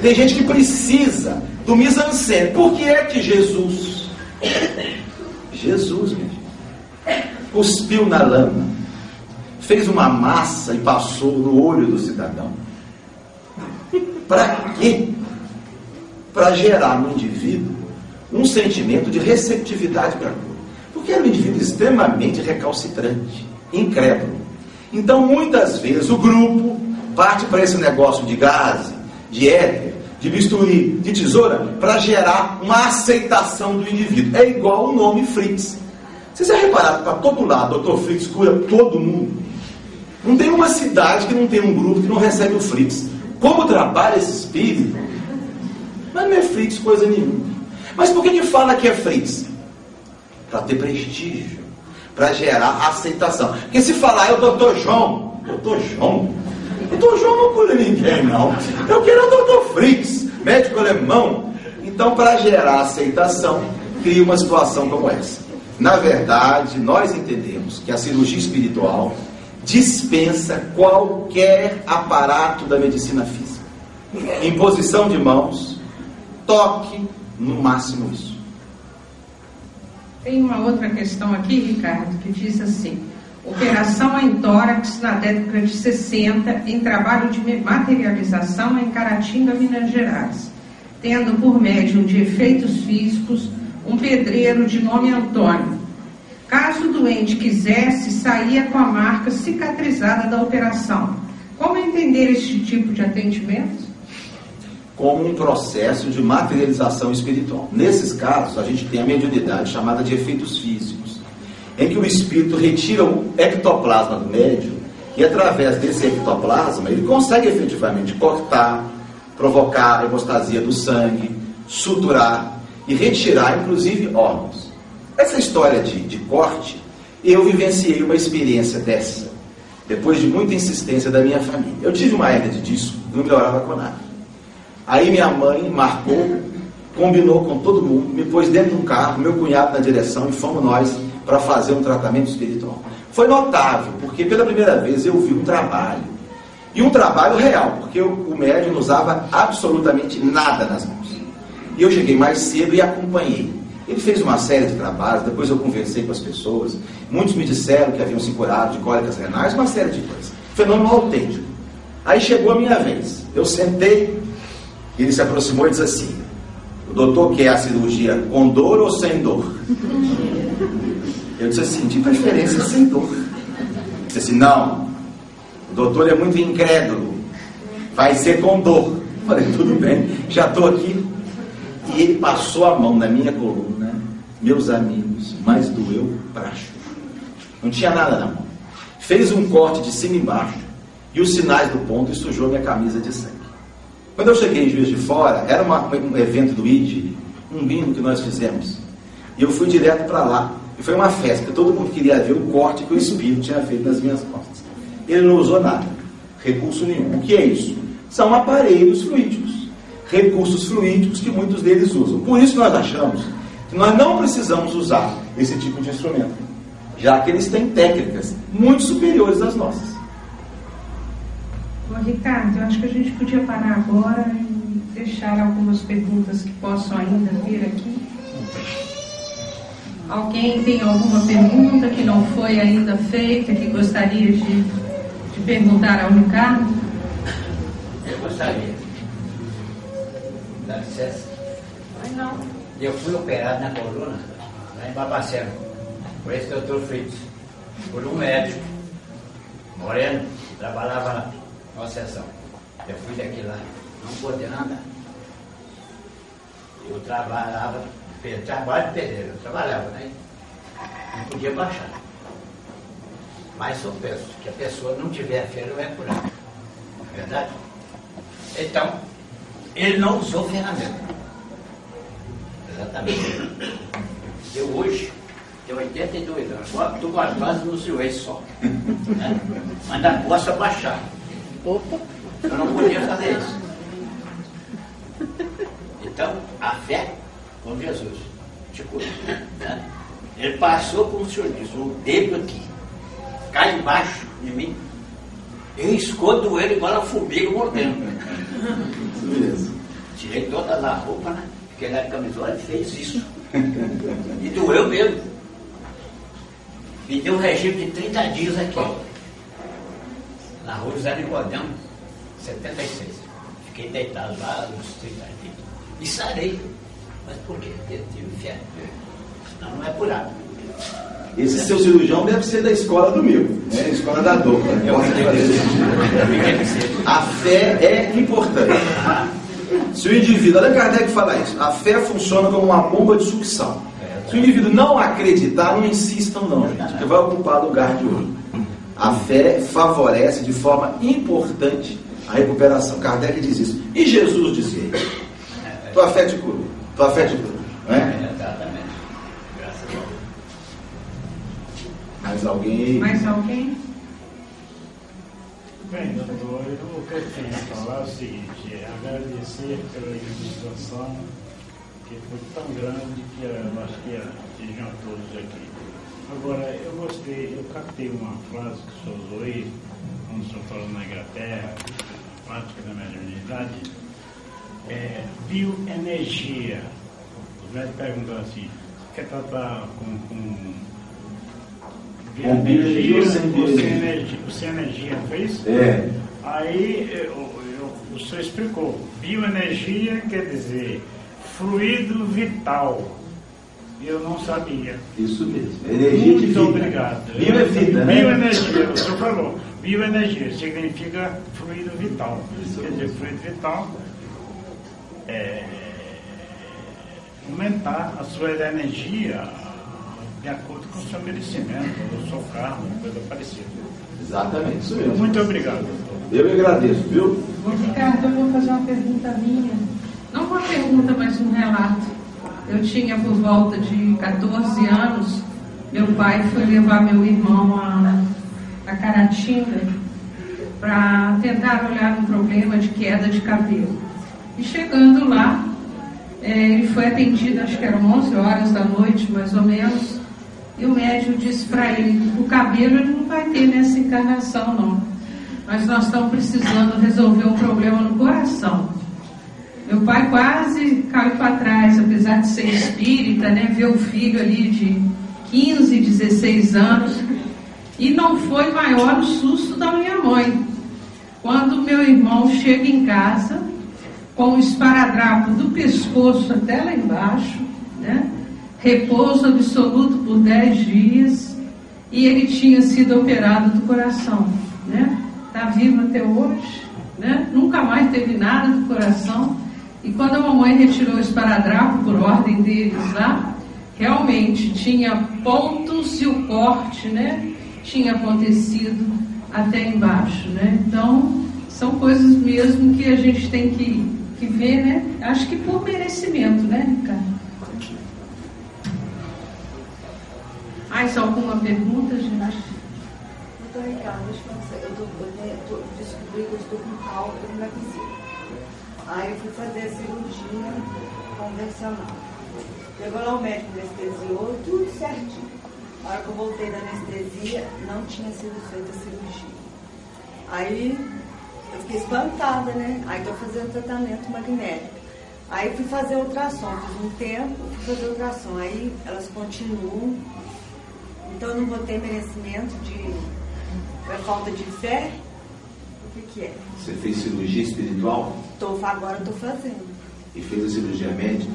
Tem gente que precisa do mise-en-scène. Por que é que Jesus, Jesus, meu Deus, cuspiu na lama, fez uma massa e passou no olho do cidadão? Para quê? Para gerar no indivíduo um sentimento de receptividade para a cura. Porque era um indivíduo extremamente recalcitrante, incrédulo. Então, muitas vezes, o grupo parte para esse negócio de gaze, de éter, de bisturi, de tesoura, para gerar uma aceitação do indivíduo. É igual o nome Fritz. Vocês já repararam que para todo lado o doutor Fritz cura todo mundo? Não tem uma cidade que não tem um grupo que não recebe o Fritz. Como trabalha esse espírito? Mas não é Fritz coisa nenhuma. Mas por que que fala que é Fritz? Para ter prestígio, para gerar aceitação. Porque se falar: é o doutor João, doutor João, o doutor João não cura ninguém, não. Eu quero o doutor Fritz, médico alemão. Então, para gerar aceitação, cria uma situação como essa. Na verdade, nós entendemos que a cirurgia espiritual dispensa qualquer aparato da medicina física. Imposição de mãos, toque, no máximo isso. Tem uma outra questão aqui, Ricardo, que diz assim: operação em tórax na década de sessenta, em trabalho de materialização em Caratinga, Minas Gerais, tendo por médium de efeitos físicos um pedreiro de nome Antônio. Caso o doente quisesse, saía com a marca cicatrizada da operação. Como entender este tipo de atendimento? como um processo de materialização espiritual. Nesses casos, a gente tem a mediunidade chamada de efeitos físicos, em que o espírito retira o ectoplasma do médium e, através desse ectoplasma, ele consegue efetivamente cortar, provocar a hemostasia do sangue, suturar e retirar, inclusive, órgãos. Essa história de, de corte, eu vivenciei uma experiência dessa, depois de muita insistência da minha família. Eu tive uma hérnia de disco, não melhorava com nada. Aí minha mãe marcou, combinou com todo mundo, me pôs dentro de um carro, meu cunhado na direção, e fomos nós para fazer um tratamento espiritual. Foi notável, porque pela primeira vez eu vi um trabalho, e um trabalho real, porque o médium não usava absolutamente nada nas mãos. E eu cheguei mais cedo e acompanhei. Ele fez uma série de trabalhos, depois eu conversei com as pessoas, muitos me disseram que haviam se curado de cólicas renais, uma série de coisas. Fenômeno autêntico. Aí chegou a minha vez, eu sentei. Ele se aproximou e disse assim: o doutor quer a cirurgia com dor ou sem dor? Eu disse assim: de preferência sem dor. Ele disse assim: não, o doutor é muito incrédulo, vai ser com dor. Eu falei: tudo bem, já estou aqui. E ele passou a mão na minha coluna, meus amigos, mas doeu pra chuva. Não tinha nada na mão. Fez um corte de cima e embaixo, e os sinais do ponto, e sujou minha camisa de sangue. Quando eu cheguei em Juiz de Fora, era uma, um evento do I D, um bingo que nós fizemos. E eu fui direto para lá. E foi uma festa, porque todo mundo queria ver o corte que o espírito tinha feito nas minhas costas. Ele não usou nada, recurso nenhum. O que é isso? São aparelhos fluídicos, recursos fluídicos que muitos deles usam. Por isso nós achamos que nós não precisamos usar esse tipo de instrumento, já que eles têm técnicas muito superiores às nossas. Bom, Ricardo, eu acho que a gente podia parar agora e deixar algumas perguntas que possam ainda vir aqui. Alguém tem alguma pergunta que não foi ainda feita, que gostaria de, de perguntar ao Ricardo? Eu gostaria. Dá licença? Mas não. Eu fui operado na coluna, lá em Babacena, por esse doutor Fritz, por um médico, moreno, trabalhava lá. Uma sessão. Eu fui daqui lá, não podendo andar. Eu trabalhava, trabalho de pedreiro, eu trabalhava, né? Não podia baixar. Mas só penso que a pessoa não tiver fé, não é curada. Não é verdade? Então, ele não usou ferramenta. Exatamente. Eu hoje tenho oitenta e dois anos, só estou com as bases no joelho só. Né? Mas não posso abaixar. Opa. Eu não podia fazer isso. Então, a fé com Jesus te cura, né? Ele passou, como o senhor diz, um dedo aqui, cai embaixo de mim. Eu escondo ele igual a formiga mordendo. Tirei toda a roupa, né? Porque ele era camisola e fez isso. E doeu mesmo. Me deu um regime de trinta dias aqui. Na rua José Arigó, setenta e seis. Fiquei deitado lá nos trinta dias. E sarei. Mas por quê? Porque eu tive fé. Senão não é curado. Esse é. Seu cirurgião deve ser da escola do meu, né? Escola da dor. Né? Eu eu a fé é importante. Ah. Se o indivíduo, Allan Kardec fala isso, a fé funciona como uma bomba de sucção. É, tá. Se o indivíduo não acreditar, não insistam não, gente, porque vai ocupar lugar de ouro. A fé favorece de forma importante a recuperação. Kardec diz isso. E Jesus dizia isso. Tua fé te curou. Tua fé te curou. Não é? Exatamente. Graças a Deus. Mais alguém? Mais alguém? Bem, doutor, eu queria falar o seguinte. Agradecer pela ilustração, que foi tão grande que eu acho que atingiu todos aqui. Agora, eu gostei, eu captei uma frase que o senhor usou aí, quando o senhor falou na Inglaterra, na prática da mediunidade, é bioenergia. O médico perguntou assim: quer tratar com, com bioenergia ou sem energia? Sem energia, fez? É. Aí eu, eu, o senhor explicou: bioenergia quer dizer fluido vital. Eu não sabia. Isso mesmo. Energia Muito de vida. Obrigado. Bio é vida, né? Bioenergia, o senhor falou. Bioenergia significa fluido vital. Isso. Quer dizer, fluido vital é, aumentar a sua energia de acordo com o seu merecimento, ou o seu carro, coisa parecida. Exatamente, isso mesmo. Muito obrigado, doutor. Eu agradeço, viu? Ricardo, eu vou fazer uma pergunta minha. Não uma pergunta, mas um relato. Eu tinha por volta de quatorze anos, meu pai foi levar meu irmão a, a Caratinga para tentar olhar um problema de queda de cabelo. E chegando lá, ele foi atendido, acho que eram onze horas da noite, mais ou menos, e o médium disse para ele: o cabelo ele não vai ter nessa encarnação, não, mas nós estamos precisando resolver um problema no coração. Meu pai quase caiu para trás, apesar de ser espírita, né, ver o filho ali de quinze, dezesseis anos, e não foi maior o susto da minha mãe. Quando meu irmão chega em casa, com o esparadrapo do pescoço até lá embaixo, né? Repouso absoluto por dez dias, e ele tinha sido operado do coração, né? Está vivo até hoje, né? Nunca mais teve nada do coração. E quando a mamãe retirou o esparadrapo por ordem deles lá, realmente tinha pontos e o corte, né? Tinha acontecido até embaixo, né? Então, são coisas mesmo que a gente tem que que ver, né? Acho que por merecimento, né, Ricardo? Mais alguma pergunta, gente? Doutor Ricardo, deixa eu falar, eu, tô, né, eu tô, descobri que eu estou com cálculo na visita. Aí eu fui fazer a cirurgia convencional. Chegou lá o médico, anestesiou, tudo certinho. A hora que eu voltei da anestesia, não tinha sido feita a cirurgia. Aí eu fiquei espantada, né? Aí estou fazendo tratamento magnético. Aí fui fazer ultrassom, fiz um tempo, fui fazer ultrassom. Aí elas continuam. Então eu não vou ter merecimento de... é falta de fé? O que que é? Você fez cirurgia espiritual? Tô, agora estou fazendo. E fez a cirurgia médica?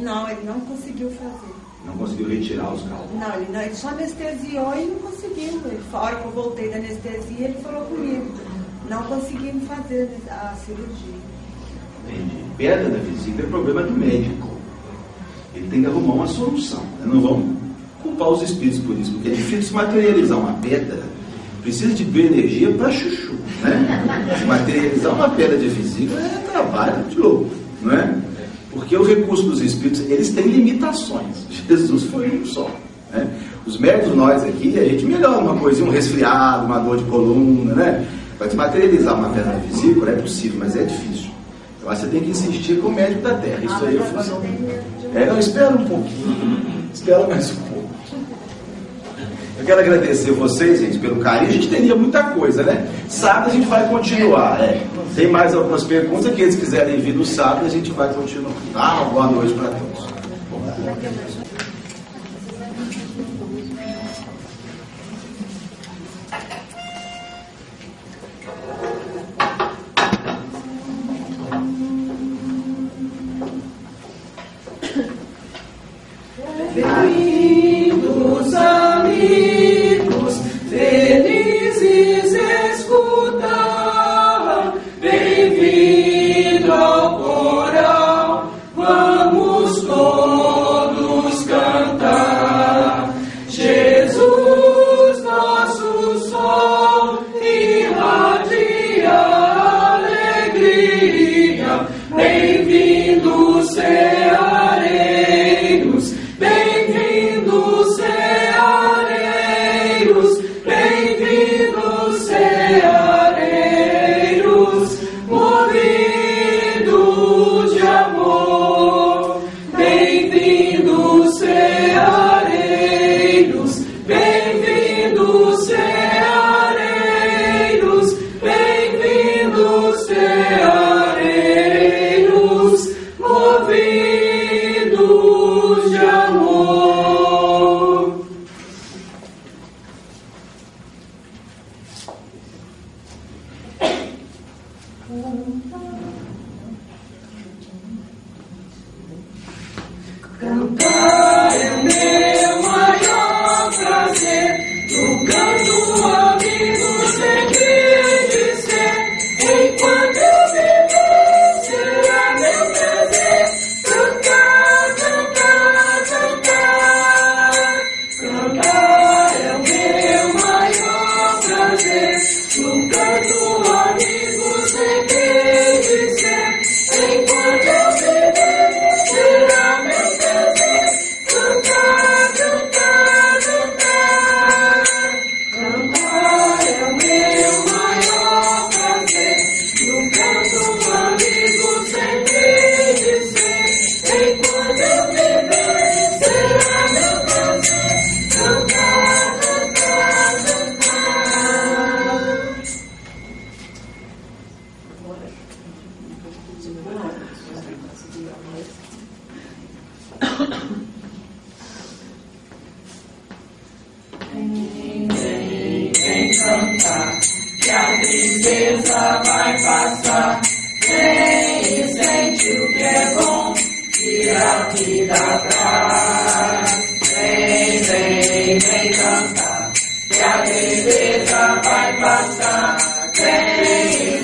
Não, ele não conseguiu fazer. Não conseguiu retirar os cálculos? Não, ele, não, ele só anestesiou e não conseguiu. Ele, a hora que eu voltei da anestesia, ele falou comigo: não conseguimos fazer a cirurgia. Entendi. Perda da visita é problema do médico. Ele tem que arrumar uma solução. Não vamos culpar os espíritos por isso, porque é difícil materializar uma pedra. Precisa de bioenergia para chuchu, né? Materializar uma pedra de visita é trabalho de louco, não é? Porque o recurso dos espíritos, eles têm limitações. Jesus foi um só, né? Os médicos, nós aqui, a gente melhora uma coisinha, um resfriado, uma dor de coluna, né? Para te materializar uma pedra na vesícula é possível, mas é difícil. Eu acho que você tem que insistir com o médico da terra. Isso ah, aí é função. É, não, espera um pouquinho. Espera mais um pouco. Eu quero agradecer vocês, gente, pelo carinho. A gente teria muita coisa, né? Sábado a gente vai continuar. É. Tem mais algumas perguntas que eles quiserem vir no sábado, a gente vai continuar. Ah, uma boa noite para todos. Bom. Enquanto eu viver, será meu prazer. julgando amigos de quem dizer, enquanto eu viver, será meu dever, cantar, cantar, cantar. Cantar é o meu maior prazer, julgando amigos de quem dizer, enquanto eu viver, será meu prazer, cantar. Que a tristeza vai passar. Vem e sente o que é bom que a vida traz. Vem, vem, vem cantar. Que a tristeza vai passar. Vem e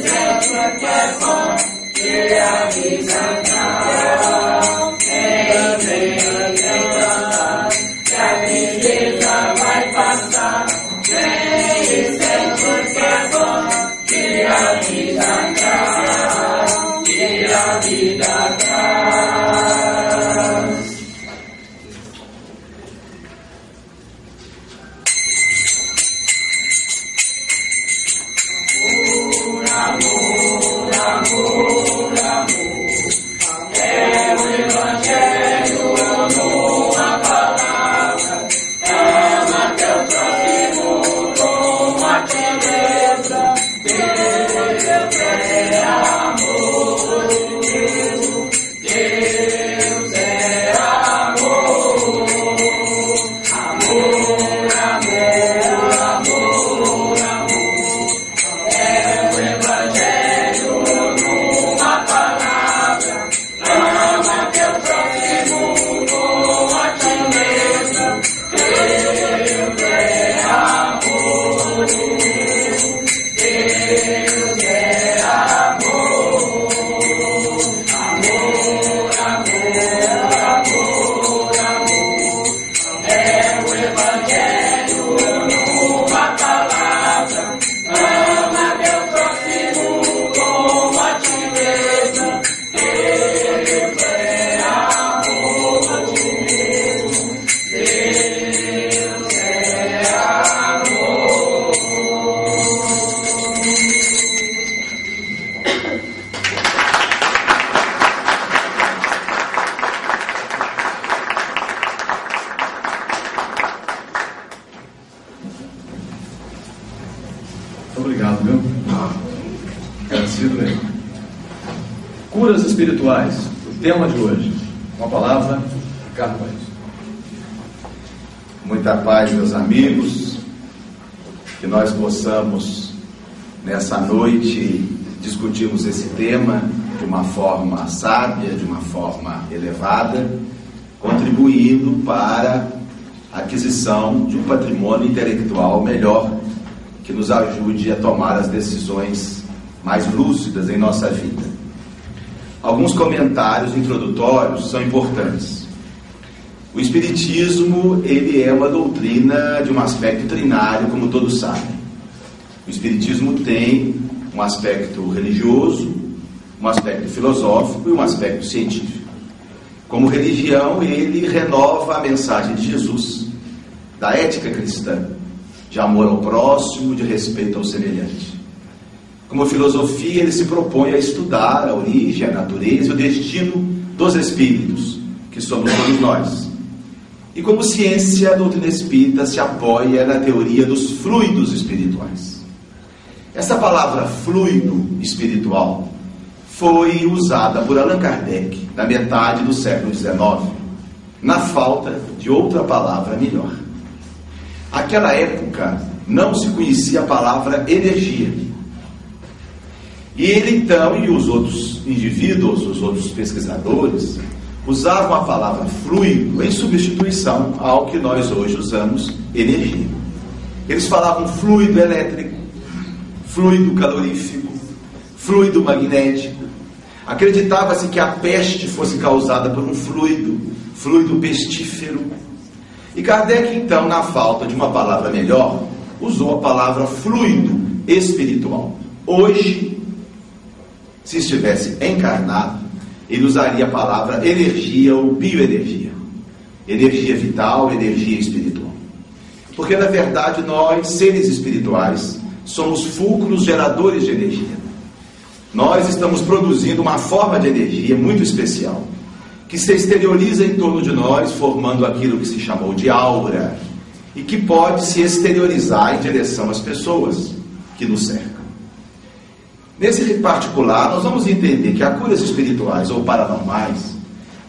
sente o que é bom que a vida traz. Vem, vem, vem cantar. Que a tristeza vai passar. Vem e a vida traz, que a vida traz. Amor, amor, amor, amor, é o Evangelho, amor, a palavra, ama teu próximo como a beleza. Tema de hoje, uma palavra, Ricardo Paes. Muita paz, meus amigos, que nós possamos, nessa noite, discutirmos esse tema de uma forma sábia, de uma forma elevada, contribuindo para a aquisição de um patrimônio intelectual melhor, que nos ajude a tomar as decisões mais lúcidas em nossa vida. Alguns comentários introdutórios são importantes. O Espiritismo, ele é uma doutrina de um aspecto trinário, como todos sabem. O Espiritismo tem um aspecto religioso, um aspecto filosófico e um aspecto científico. Como religião, ele renova a mensagem de Jesus, da ética cristã, de amor ao próximo, de respeito ao semelhante. Como filosofia, ele se propõe a estudar a origem, a natureza e o destino dos espíritos, que somos todos nós. E como ciência, a doutrina espírita se apoia na teoria dos fluidos espirituais. Essa palavra fluido espiritual foi usada por Allan Kardec na metade do século dezenove, na falta de outra palavra melhor. Naquela época, não se conhecia a palavra energia. E ele então, e os outros indivíduos, os outros pesquisadores, usavam a palavra fluido em substituição ao que nós hoje usamos, energia. Eles falavam fluido elétrico, fluido calorífico, fluido magnético. Acreditava-se que a peste fosse causada por um fluido, fluido pestífero. E Kardec então, na falta de uma palavra melhor, usou a palavra fluido espiritual. Hoje, se estivesse encarnado, ele usaria a palavra energia ou bioenergia. Energia vital, energia espiritual. Porque, na verdade, nós, seres espirituais, somos fulcros geradores de energia. Nós estamos produzindo uma forma de energia muito especial, que se exterioriza em torno de nós, formando aquilo que se chamou de aura, e que pode se exteriorizar em direção às pessoas que nos cercam. Nesse particular, nós vamos entender que as curas espirituais ou paranormais,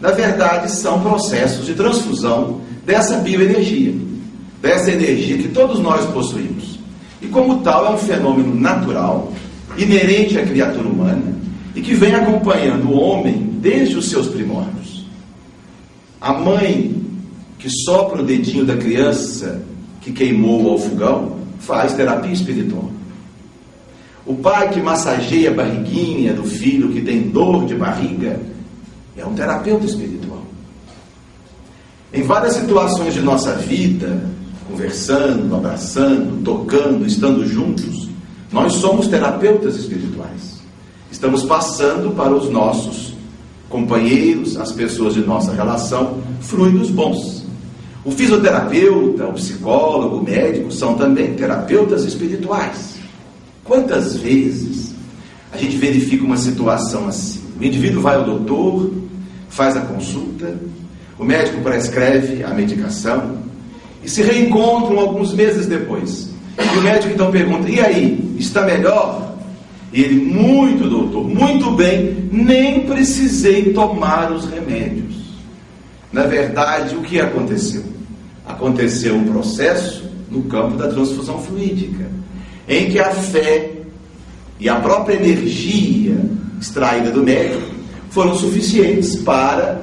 na verdade, são processos de transfusão dessa bioenergia, dessa energia que todos nós possuímos. E como tal, é um fenômeno natural, inerente à criatura humana, e que vem acompanhando o homem desde os seus primórdios. A mãe que sopra o dedinho da criança que queimou ao fogão, faz terapia espiritual. O pai que massageia a barriguinha do filho que tem dor de barriga, é um terapeuta espiritual. Em várias situações de nossa vida, conversando, abraçando, tocando, estando juntos, nós somos terapeutas espirituais. Estamos passando para os nossos companheiros, as pessoas de nossa relação, fluidos bons. O fisioterapeuta, o psicólogo, o médico são também terapeutas espirituais. Quantas vezes a gente verifica uma situação assim? O indivíduo vai ao doutor, faz a consulta, o médico prescreve a medicação e se reencontram alguns meses depois. E o médico então pergunta, e aí, está melhor? E ele, muito doutor, muito bem, nem precisei tomar os remédios. Na verdade, o que aconteceu? Aconteceu um processo no campo da transfusão fluídica, em que a fé e a própria energia extraída do médico foram suficientes para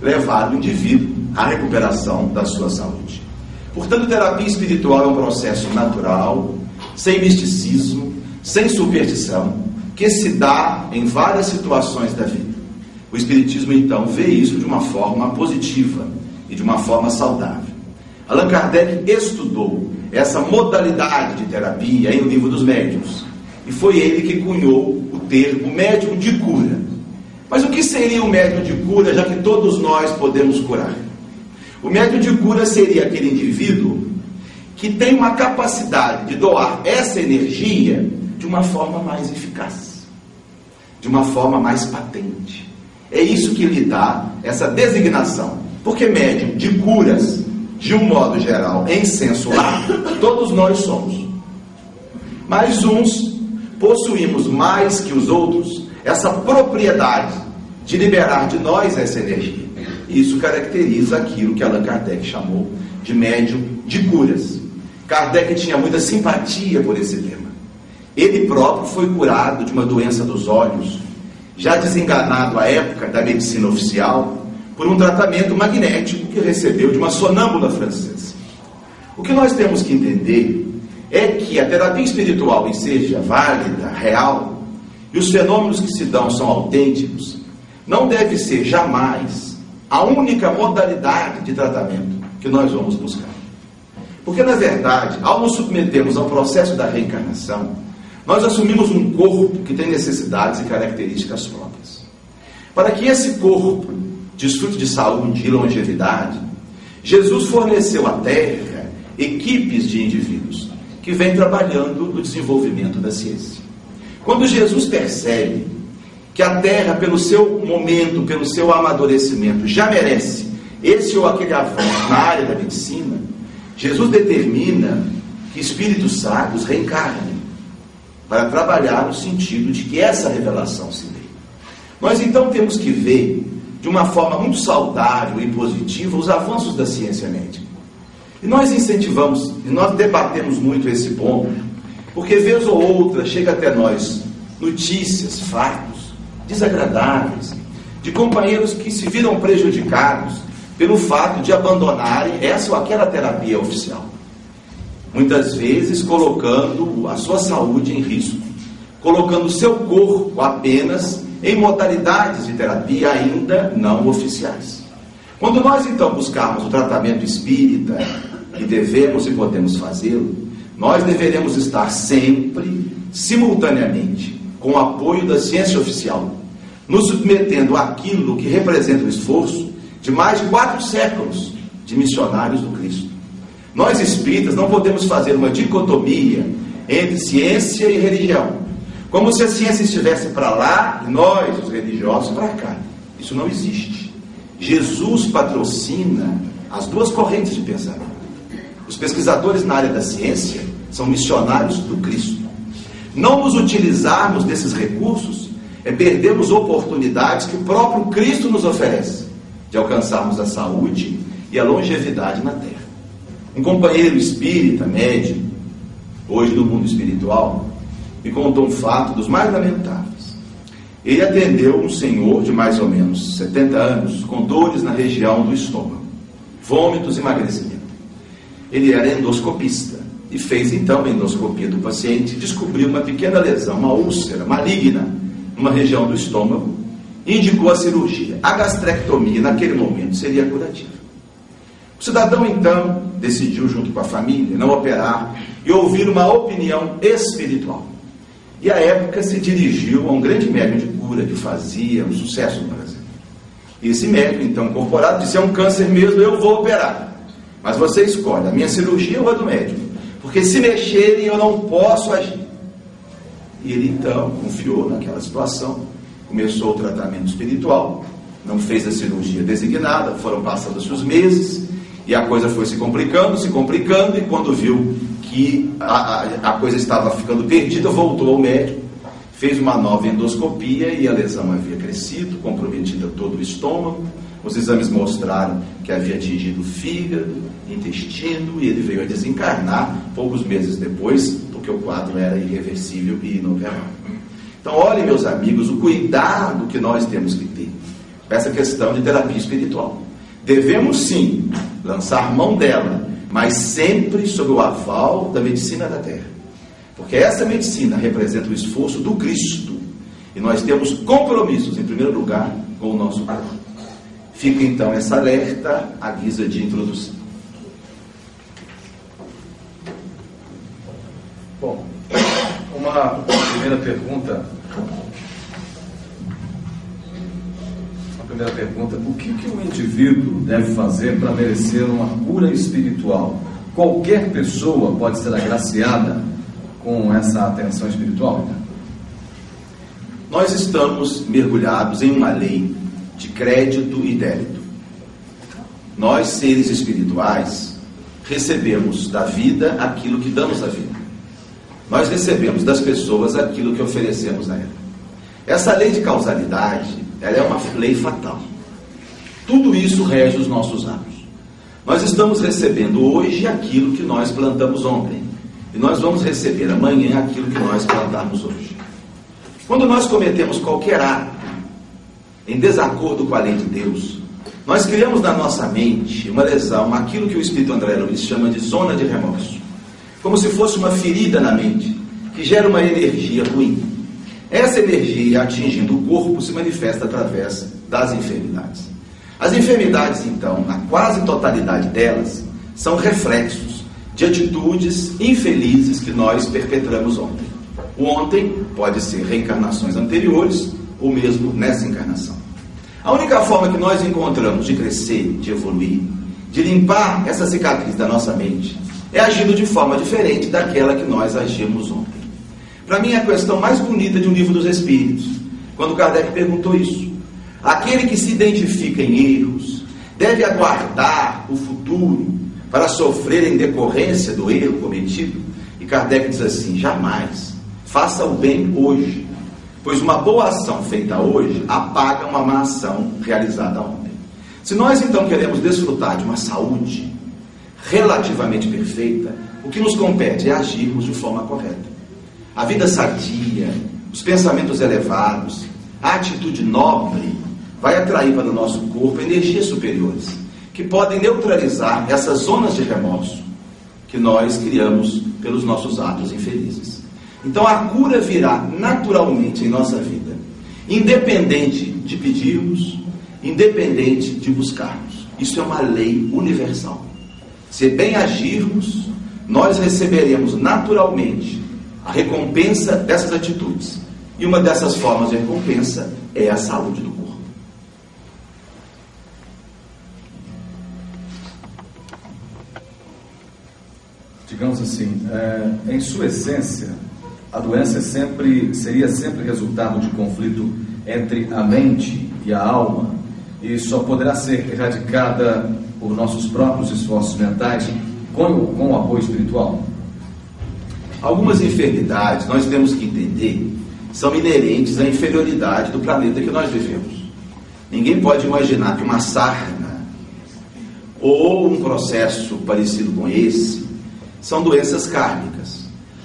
levar o indivíduo à recuperação da sua saúde. Portanto, terapia espiritual é um processo natural, sem misticismo, sem superstição, que se dá em várias situações da vida. O Espiritismo, então, vê isso de uma forma positiva e de uma forma saudável. Allan Kardec estudou essa modalidade de terapia em O Livro dos Médiuns, e foi ele que cunhou o termo médium de cura. Mas o que seria o médium de cura, já que todos nós podemos curar? O médium de cura seria aquele indivíduo que tem uma capacidade de doar essa energia de uma forma mais eficaz, de uma forma mais patente. É isso que lhe dá essa designação. Porque médium de curas, de um modo geral, em senso largo, todos nós somos. Mas uns possuímos mais que os outros essa propriedade de liberar de nós essa energia. Isso caracteriza aquilo que Allan Kardec chamou de médium de curas. Kardec tinha muita simpatia por esse tema. Ele próprio foi curado de uma doença dos olhos, já desenganado à época da medicina oficial, por um tratamento magnético que recebeu de uma sonâmbula francesa. O que nós temos que entender é que a terapia espiritual, em seja válida, real, e os fenômenos que se dão são autênticos, não deve ser jamais a única modalidade de tratamento que nós vamos buscar. Porque, na verdade, ao nos submetermos ao processo da reencarnação, nós assumimos um corpo que tem necessidades e características próprias. Para que esse corpo desfrute de saúde e longevidade, Jesus forneceu à Terra equipes de indivíduos que vêm trabalhando no desenvolvimento da ciência. Quando Jesus percebe que a Terra, pelo seu momento, pelo seu amadurecimento, já merece esse ou aquele avanço na área da medicina, Jesus determina que espíritos sábios reencarnem para trabalhar no sentido de que essa revelação se dê. Nós, então, temos que ver, de uma forma muito saudável e positiva, os avanços da ciência médica. E nós incentivamos, e nós debatemos muito esse ponto, porque, vez ou outra, chega até nós notícias, fatos, desagradáveis, de companheiros que se viram prejudicados pelo fato de abandonarem essa ou aquela terapia oficial. Muitas vezes colocando a sua saúde em risco, colocando o seu corpo apenas em modalidades de terapia ainda não oficiais. Quando nós então buscarmos o tratamento espírita, e devemos e podemos fazê-lo, Nós deveremos estar sempre, simultaneamente, com o apoio da ciência oficial, nos submetendo àquilo que representa o esforço de mais de quatro séculos de missionários do Cristo. Nós espíritas não podemos fazer uma dicotomia entre ciência e religião, como se a ciência estivesse para lá e nós, os religiosos, para cá. Isso não existe. Jesus patrocina as duas correntes de pensamento. Os pesquisadores na área da ciência são missionários do Cristo. Não nos utilizarmos desses recursos é perdermos oportunidades que o próprio Cristo nos oferece de alcançarmos a saúde e a longevidade na Terra. Um companheiro espírita, médium, hoje do mundo espiritual, me contou um fato dos mais lamentáveis. Ele atendeu um senhor de mais ou menos setenta anos, com dores na região do estômago, vômitos e emagrecimento. Ele era endoscopista e fez então a endoscopia do paciente e descobriu uma pequena lesão, uma úlcera maligna, numa região do estômago, e indicou a cirurgia. A gastrectomia, naquele momento, seria curativa. O cidadão, então, decidiu, junto com a família, não operar e ouvir uma opinião espiritual. E, à época, se dirigiu a um grande médium de cura que fazia um sucesso no Brasil. E esse médium, então, incorporado, disse: é um câncer mesmo, eu vou operar. Mas você escolhe a minha cirurgia ou a do médico, porque se mexerem eu não posso agir. E ele então confiou naquela situação, começou o tratamento espiritual, não fez a cirurgia designada, foram passados os meses, e a coisa foi se complicando, se complicando, e quando viu que a, a, a coisa estava ficando perdida, voltou ao médico, fez uma nova endoscopia, e a lesão havia crescido, comprometida todo o estômago. Os exames mostraram que havia atingido o fígado, intestino, e ele veio a desencarnar poucos meses depois, porque o quadro era irreversível e inoperável. Então, olhem, meus amigos, o cuidado que nós temos que ter com essa questão de terapia espiritual. Devemos, sim, lançar mão dela, mas sempre sob o aval da medicina da Terra. Porque essa medicina representa o esforço do Cristo, e nós temos compromissos, em primeiro lugar, com o nosso corpo. Fica, então, essa alerta à guisa de introdução. Bom, uma primeira pergunta. Uma primeira pergunta. O que, que um indivíduo deve fazer para merecer uma cura espiritual? Qualquer pessoa pode ser agraciada com essa atenção espiritual? Nós estamos mergulhados em uma lei de crédito e débito. Nós, seres espirituais, recebemos da vida aquilo que damos à vida. Nós recebemos das pessoas aquilo que oferecemos a ela. Essa lei de causalidade, ela é uma lei fatal. Tudo isso rege os nossos atos. Nós estamos recebendo hoje aquilo que nós plantamos ontem, e nós vamos receber amanhã aquilo que nós plantarmos hoje. Quando nós cometemos qualquer ato em desacordo com a lei de Deus, nós criamos na nossa mente uma lesão, aquilo que o espírito André Luiz chama de zona de remorso, como se fosse uma ferida na mente, que gera uma energia ruim. Essa energia, atingindo o corpo, se manifesta através das enfermidades. As enfermidades, então, na quase totalidade delas, são reflexos de atitudes infelizes que nós perpetramos ontem. O ontem pode ser reencarnações anteriores, ou mesmo nessa encarnação. A única forma que nós encontramos de crescer, de evoluir, de limpar essa cicatriz da nossa mente, é agindo de forma diferente daquela que nós agimos ontem. Para mim, é a questão mais bonita de um livro dos Espíritos, quando Kardec perguntou isso. Aquele que se identifica em erros deve aguardar o futuro para sofrer em decorrência do erro cometido? E Kardec diz assim: jamais. Faça o bem hoje, pois uma boa ação feita hoje apaga uma má ação realizada ontem. Se nós, então, queremos desfrutar de uma saúde relativamente perfeita, o que nos compete é agirmos de forma correta. A vida sadia, os pensamentos elevados, a atitude nobre vai atrair para o nosso corpo energias superiores, que podem neutralizar essas zonas de remorso que nós criamos pelos nossos atos infelizes. Então a cura virá naturalmente em nossa vida, independente de pedirmos, independente de buscarmos. Isso é uma lei universal. Se bem agirmos, nós receberemos naturalmente a recompensa dessas atitudes. E uma dessas formas de recompensa é a saúde do corpo. Digamos assim, é, em sua essência, a doença é sempre, seria sempre resultado de conflito entre a mente e a alma, e só poderá ser erradicada por nossos próprios esforços mentais com, com o apoio espiritual. Algumas enfermidades, nós temos que entender, são inerentes à inferioridade do planeta que nós vivemos. Ninguém pode imaginar que uma sarna ou um processo parecido com esse são doenças kármicas.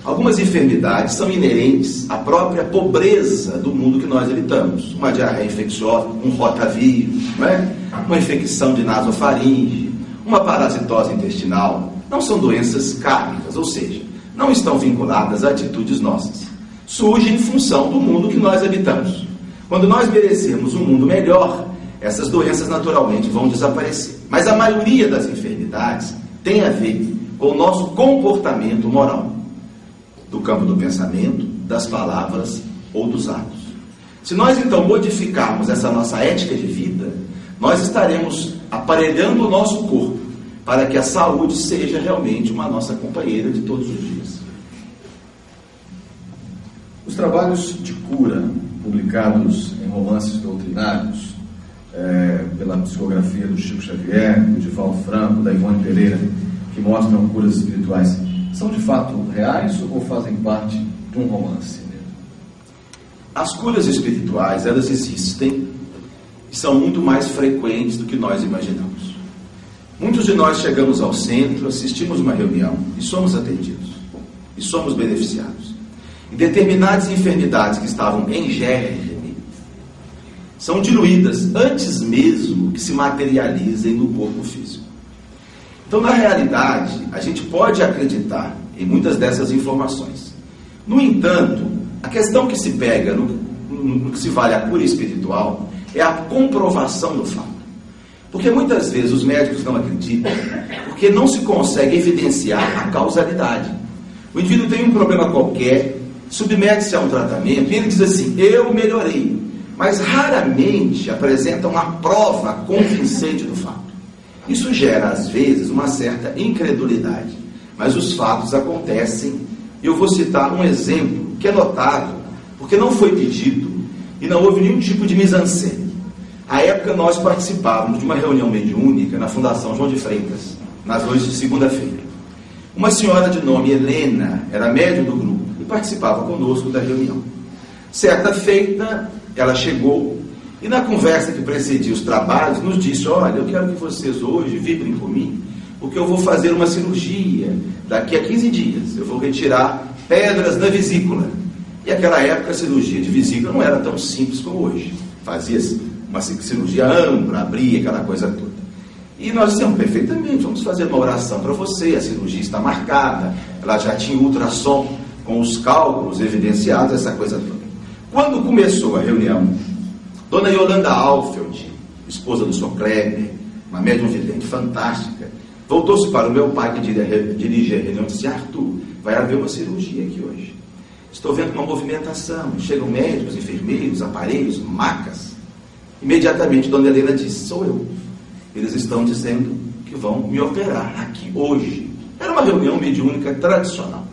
Algumas enfermidades são inerentes à própria pobreza do mundo que nós habitamos. Uma diarreia infecciosa, um rotavírus, não é? Uma infecção de nasofaringe, uma parasitose intestinal. Não são doenças kármicas, ou seja, não estão vinculadas a atitudes nossas. Surge em função do mundo que nós habitamos. Quando nós merecemos um mundo melhor, essas doenças naturalmente vão desaparecer. Mas a maioria das enfermidades tem a ver com o nosso comportamento moral, do campo do pensamento, das palavras ou dos atos. Se nós então modificarmos essa nossa ética de vida, nós estaremos aparelhando o nosso corpo para que a saúde seja realmente uma nossa companheira de todos os dias. Os trabalhos de cura publicados em romances doutrinários é, pela psicografia do Chico Xavier, do Divaldo Franco, da Ivone Pereira, que mostram curas espirituais, são de fato reais ou fazem parte de um romance mesmo? As curas espirituais, elas existem e são muito mais frequentes do que nós imaginamos. Muitos de nós chegamos ao centro, assistimos uma reunião e somos atendidos, e somos beneficiados. E determinadas enfermidades que estavam em germe são diluídas antes mesmo que se materializem no corpo físico. Então, na realidade, a gente pode acreditar em muitas dessas informações. No entanto, a questão que se pega no, no que se vale a cura espiritual é a comprovação do fato. Porque muitas vezes os médicos não acreditam, porque não se consegue evidenciar a causalidade. O indivíduo tem um problema qualquer, submete-se a um tratamento e ele diz assim, eu melhorei, mas raramente apresenta uma prova convincente do fato. Isso gera, às vezes, uma certa incredulidade, mas os fatos acontecem. Eu vou citar um exemplo que é notável, porque não foi pedido e não houve nenhum tipo de mise-en-scène. À época, nós participávamos de uma reunião mediúnica na Fundação João de Freitas, nas noites de segunda-feira. Uma senhora de nome Helena era médium do grupo e participava conosco da reunião. Certa feita, ela chegou, e na conversa que precedia os trabalhos, nos disse, olha, eu quero que vocês hoje vibrem por mim, porque eu vou fazer uma cirurgia daqui a quinze dias. Eu vou retirar pedras na vesícula. E naquela época a cirurgia de vesícula não era tão simples como hoje. Fazia-se uma cirurgia ampla, abria aquela coisa toda. E nós dissemos, perfeitamente, vamos fazer uma oração para você, a cirurgia está marcada, ela já tinha ultrassom com os cálculos evidenciados, essa coisa toda. Quando começou a reunião, Dona Yolanda Alfeld, esposa do Sokrates, uma médium vidente fantástica, voltou-se para o meu pai que dirigia a reunião e disse, Arthur, vai haver uma cirurgia aqui hoje. Estou vendo uma movimentação, chegam médicos, enfermeiros, aparelhos, macas. Imediatamente Dona Helena disse, sou eu. Eles estão dizendo que vão me operar aqui hoje. Era uma reunião mediúnica tradicional.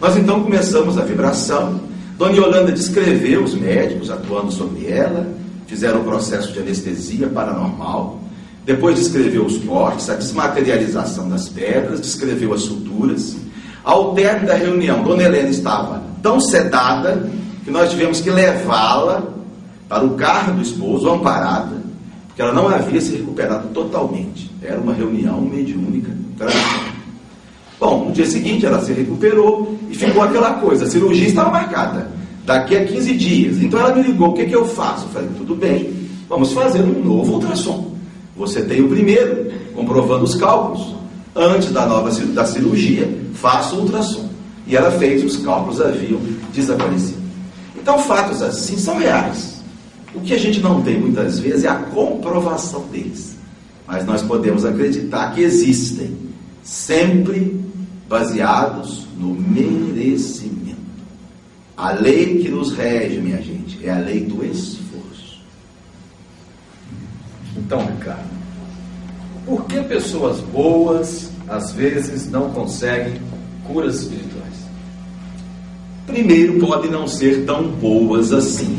Nós então começamos a vibração. Dona Yolanda descreveu os médicos atuando sobre ela, fizeram o processo de anestesia paranormal, depois descreveu os cortes, a desmaterialização das pedras, descreveu as suturas. Ao término da reunião, Dona Helena estava tão sedada que nós tivemos que levá-la para o carro do esposo, amparada, porque ela não havia se recuperado totalmente. Era uma reunião mediúnica tradicional. Bom, no dia seguinte ela se recuperou e ficou aquela coisa, a cirurgia estava marcada daqui a quinze dias. Então ela me ligou, o que é que eu faço? Eu falei, tudo bem, vamos fazer um novo ultrassom. Você tem o primeiro, comprovando os cálculos. Antes da nova da cirurgia, faça o ultrassom. E ela fez, os cálculos haviam desaparecido. Então fatos assim são reais. O que a gente não tem muitas vezes é a comprovação deles. Mas nós podemos acreditar que existem sempre baseados no merecimento. A lei que nos rege, minha gente, é a lei do esforço. Então, Ricardo, por que pessoas boas, às vezes, não conseguem curas espirituais? Primeiro, podem não ser tão boas assim,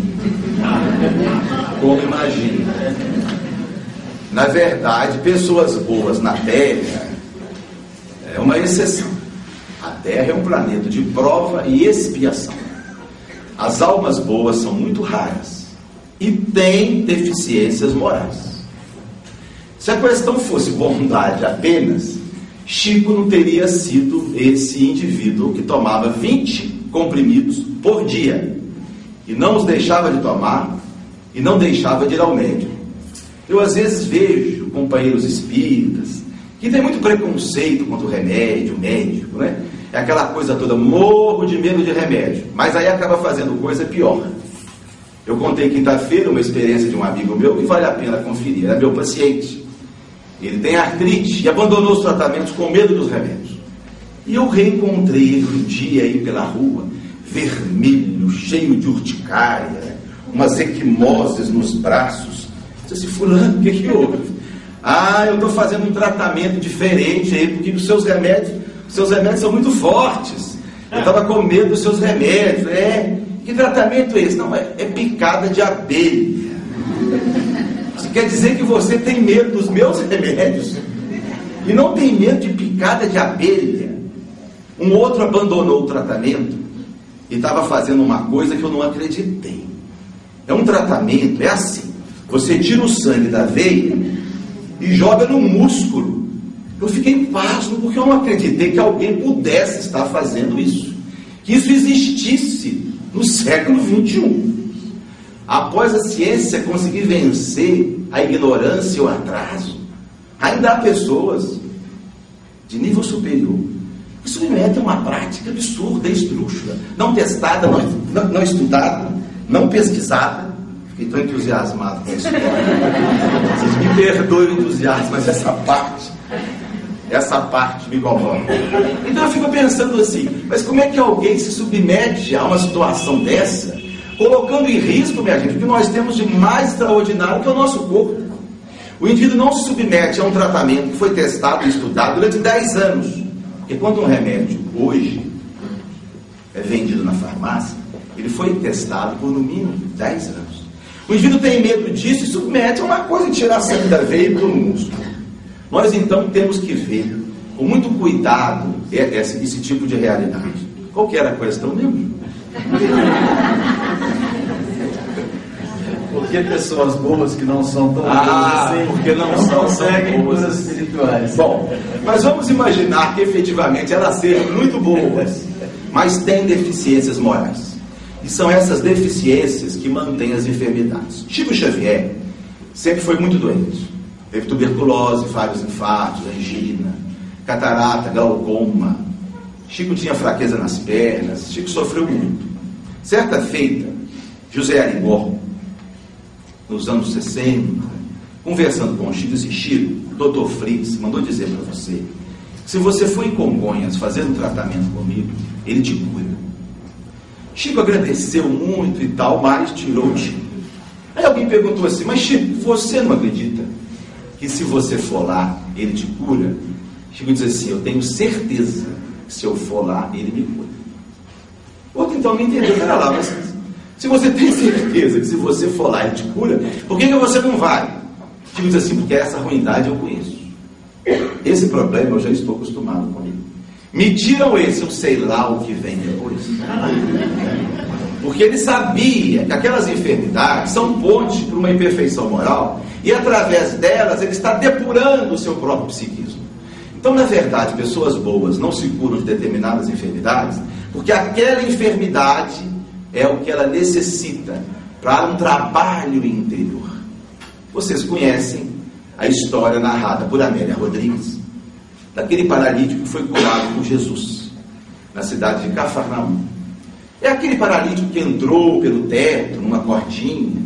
como imagina. Na verdade, pessoas boas na Terra é uma exceção. A Terra é um planeta de prova e expiação. As almas boas são muito raras e têm deficiências morais. Se a questão fosse bondade apenas, Chico não teria sido esse indivíduo que tomava vinte comprimidos por dia e não os deixava de tomar e não deixava de ir ao médico. Eu às vezes vejo companheiros espíritas que tem muito preconceito contra o remédio, o médico, né? É aquela coisa toda, morro de medo de remédio, mas aí acaba fazendo coisa pior. Eu contei quinta-feira uma experiência de um amigo meu que vale a pena conferir. Era meu paciente. Ele tem artrite e abandonou os tratamentos com medo dos remédios. E eu reencontrei ele um dia aí pela rua, vermelho, cheio de urticária, umas equimoses nos braços. Disse assim, fulano, o que que houve? Ah, eu estou fazendo um tratamento diferente aí, porque os seus remédios, os seus remédios são muito fortes. Eu estava com medo dos seus remédios. É, que tratamento é esse? Não, é, é picada de abelha. Quer dizer que você tem medo dos meus remédios e não tem medo de picada de abelha. Um outro abandonou o tratamento e estava fazendo uma coisa que eu não acreditei. É um tratamento, é assim, você tira o sangue da veia e joga no músculo. Eu fiquei pasmo porque eu não acreditei que alguém pudesse estar fazendo isso, que isso existisse no século vinte e um. Após a ciência conseguir vencer a ignorância e o atraso, ainda há pessoas de nível superior que submetem a uma prática absurda e esdrúxula, não testada, não, não estudada, não pesquisada. Fiquei tão entusiasmado com isso. Vocês me perdoem o entusiasmo, mas essa parte, essa parte me incomoda. Então eu fico pensando assim, mas como é que alguém se submete a uma situação dessa, colocando em risco, minha gente, o que nós temos de mais extraordinário, que é o nosso corpo. O indivíduo não se submete a um tratamento que foi testado e estudado durante dez anos. Porque quando um remédio hoje é vendido na farmácia, ele foi testado por no mínimo dez anos. O indivíduo tem medo disso e submete a uma coisa de tirar sangue da veia e pôr no músculo. Nós então temos que ver com muito cuidado esse, esse tipo de realidade. Qual que era a questão mesmo? Por que pessoas boas que não são tão ah, boas assim, porque não, não conseguem coisas espirituais? Bom, mas vamos imaginar que efetivamente elas sejam muito boas, mas têm deficiências morais. E são essas deficiências que mantêm as enfermidades. Chico Xavier sempre foi muito doente. Teve tuberculose, vários infartos, angina, catarata, glaucoma. Chico tinha fraqueza nas pernas. Chico sofreu muito. Certa feita, José Arigó, nos anos sessenta, conversando com o Chico, disse: Chico, o doutor Fritz mandou dizer para você, se você for em Congonhas fazer um tratamento comigo, ele te cura. Chico agradeceu muito e tal, mas tirou o Chico. Aí alguém perguntou assim, mas Chico, você não acredita que se você for lá, ele te cura? Chico disse assim, eu tenho certeza que se eu for lá, ele me cura. Outro então não entendeu, era lá, mas se você tem certeza que se você for lá ele te cura, por que que você não vai? Chico diz assim, porque essa ruindade eu conheço. Esse problema eu já estou acostumado comigo. Me tiram esse, eu sei lá o que vem depois. Porque ele sabia que aquelas enfermidades são pontes para uma imperfeição moral e através delas ele está depurando o seu próprio psiquismo. Então, na verdade, pessoas boas não se curam de determinadas enfermidades porque aquela enfermidade é o que ela necessita para um trabalho interior. Vocês conhecem a história narrada por Amélia Rodrigues, daquele paralítico que foi curado por Jesus, na cidade de Cafarnaum. É aquele paralítico que entrou pelo teto, numa cordinha,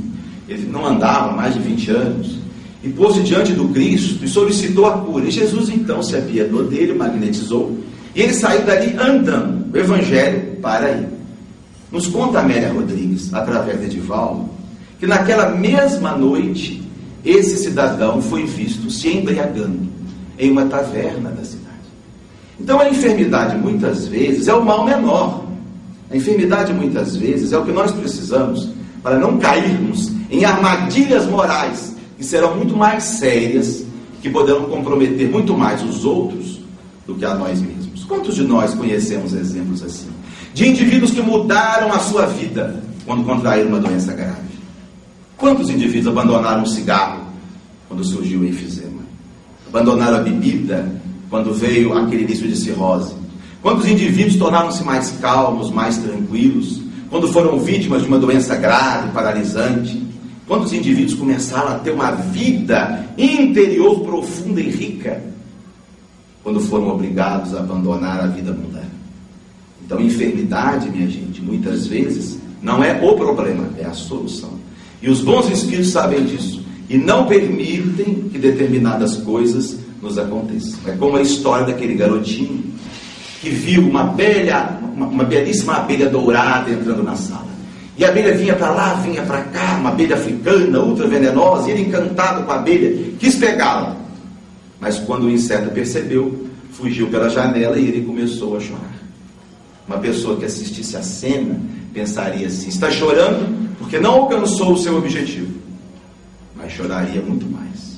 ele não andava há mais de vinte anos, e pôs-se diante do Cristo e solicitou a cura. E Jesus então se apiedou dele, magnetizou, E ele saiu dali andando, o Evangelho para aí. Nos conta Amélia Rodrigues, através de Edivaldo, que naquela mesma noite, esse cidadão foi visto se embriagando em uma taverna da cidade. Então a enfermidade, muitas vezes, é o mal menor. A enfermidade, muitas vezes, é o que nós precisamos para não cairmos em armadilhas morais, que serão muito mais sérias, que poderão comprometer muito mais os outros do que a nós mesmos. Quantos de nós conhecemos exemplos assim? De indivíduos que mudaram a sua vida quando contraíram uma doença grave. Quantos indivíduos abandonaram o cigarro quando surgiu o enfisema? Abandonaram a bebida quando veio aquele início de cirrose? Quantos indivíduos tornaram-se mais calmos, mais tranquilos, quando foram vítimas de uma doença grave, paralisante? Quantos indivíduos começaram a ter uma vida interior profunda e rica, quando foram obrigados a abandonar a vida mundana? Então, enfermidade, minha gente, muitas vezes, não é o problema, é a solução. E os bons espíritos sabem disso, e não permitem que determinadas coisas nos aconteçam. É como a história daquele garotinho, que viu uma, bela, uma, uma belíssima abelha dourada entrando na sala. E a abelha vinha para lá, vinha para cá, uma abelha africana, ultra venenosa, e ele encantado com a abelha, quis pegá-la. Mas quando o inseto percebeu, fugiu pela janela e ele começou a chorar. Uma pessoa que assistisse à cena pensaria assim: está chorando porque não alcançou o seu objetivo. Mas choraria muito mais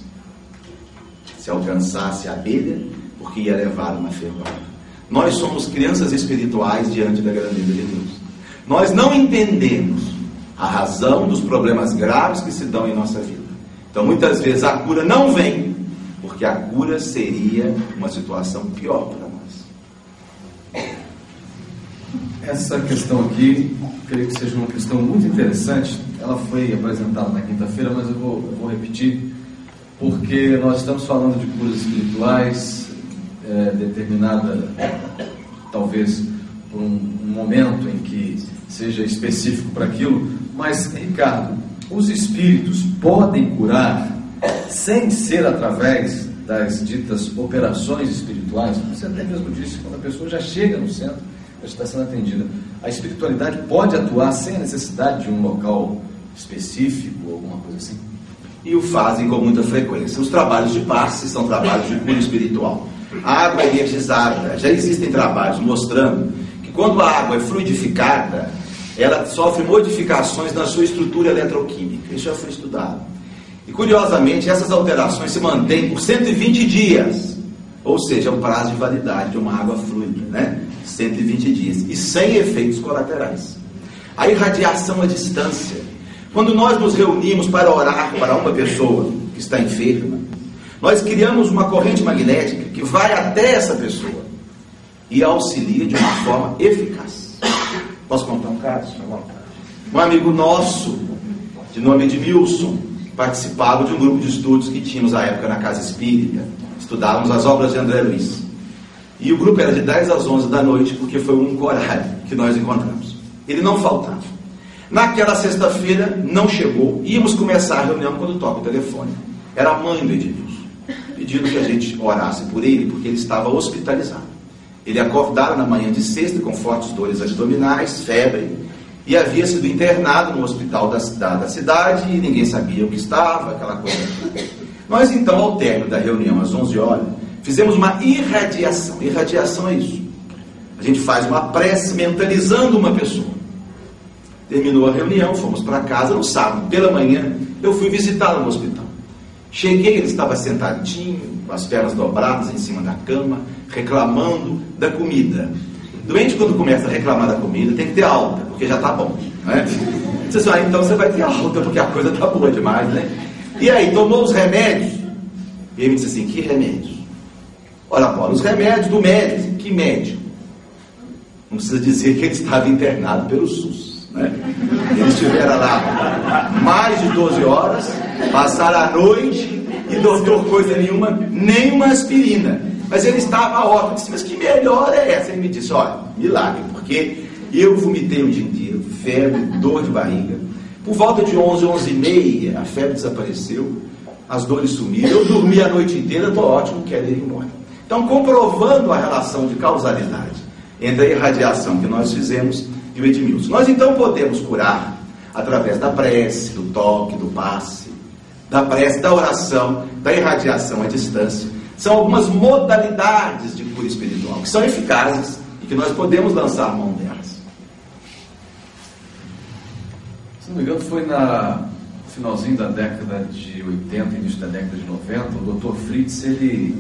se alcançasse a abelha, porque ia levar uma ferroada. Nós somos crianças espirituais diante da grandeza de Deus. Nós não entendemos a razão dos problemas graves que se dão em nossa vida. Então, muitas vezes, a cura não vem, porque a cura seria uma situação pior para nós. Essa questão aqui, creio que seja uma questão muito interessante. Ela foi apresentada na quinta-feira, mas eu vou, eu vou repetir, porque nós estamos falando de curas espirituais, é, determinada, talvez, por um momento em que seja específico para aquilo, mas, Ricardo, os espíritos podem curar sem ser através das ditas operações espirituais? Você até mesmo disse, quando a pessoa já chega no centro, já está sendo atendida. A espiritualidade pode atuar sem a necessidade de um local específico, alguma coisa assim? E o fazem com muita frequência. Os trabalhos de passe são trabalhos de cura espiritual. A água energizada, já existem trabalhos mostrando que quando a água é fluidificada, ela sofre modificações na sua estrutura eletroquímica. Isso já foi estudado. E, curiosamente, essas alterações se mantêm por cento e vinte dias. Ou seja, é um prazo de validade de uma água fluida, né? cento e vinte dias. E sem efeitos colaterais. A irradiação à distância. Quando nós nos reunimos para orar para uma pessoa que está enferma, nós criamos uma corrente magnética que vai até essa pessoa e auxilia de uma forma eficaz. Posso contar um caso? Um amigo nosso, de nome Edmilson, participava de um grupo de estudos que tínhamos à época na Casa Espírita. Estudávamos as obras de André Luiz. E o grupo era de dez às onze da noite, porque foi o único horário que nós encontramos. Ele não faltava. Naquela sexta-feira, não chegou. Íamos começar a reunião quando toca o telefone. Era a mãe do Edmilson, pedindo que a gente orasse por ele, porque ele estava hospitalizado. Ele acordara na manhã de sexta com fortes dores abdominais, febre, e havia sido internado no hospital da cidade, da cidade e ninguém sabia o que estava, aquela coisa. Nós, então, ao término da reunião, às onze horas, fizemos uma irradiação. Irradiação é isso. A gente faz uma prece mentalizando uma pessoa. Terminou a reunião, fomos para casa no sábado. Pela manhã, eu fui visitá-lo no hospital. Cheguei, ele estava sentadinho, com as pernas dobradas em cima da cama, reclamando da comida. Doente, quando começa a reclamar da comida, tem que ter alta, porque já está bom, né? Você disse, ah, então você vai ter alta, porque a coisa está boa demais, né? E aí, tomou os remédios. E ele me disse assim, que remédios? Olha, Paulo, os remédios do médico. Que médico? Não precisa dizer que ele estava internado pelo SUS, né? Ele estivera lá mais de doze horas, passaram a noite e doutor coisa nenhuma, nem uma aspirina. Mas ele estava ótimo. Eu disse, mas que melhor é essa? Ele me disse, olha, milagre, porque eu vomitei o dia inteiro, febre, dor de barriga. Por volta de onze, onze e meia, a febre desapareceu, as dores sumiram, eu dormi a noite inteira, estou ótimo, quero ir embora. Então, comprovando a relação de causalidade entre a irradiação que nós fizemos e o Edmilson. Nós, então, podemos curar através da prece, do toque, do passe, da prece, da oração, da irradiação à distância. São algumas modalidades de cura espiritual que são eficazes e que nós podemos lançar a mão delas. Se não me engano, foi na... finalzinho da década de oitenta, início da década de noventa, o doutor Fritz, ele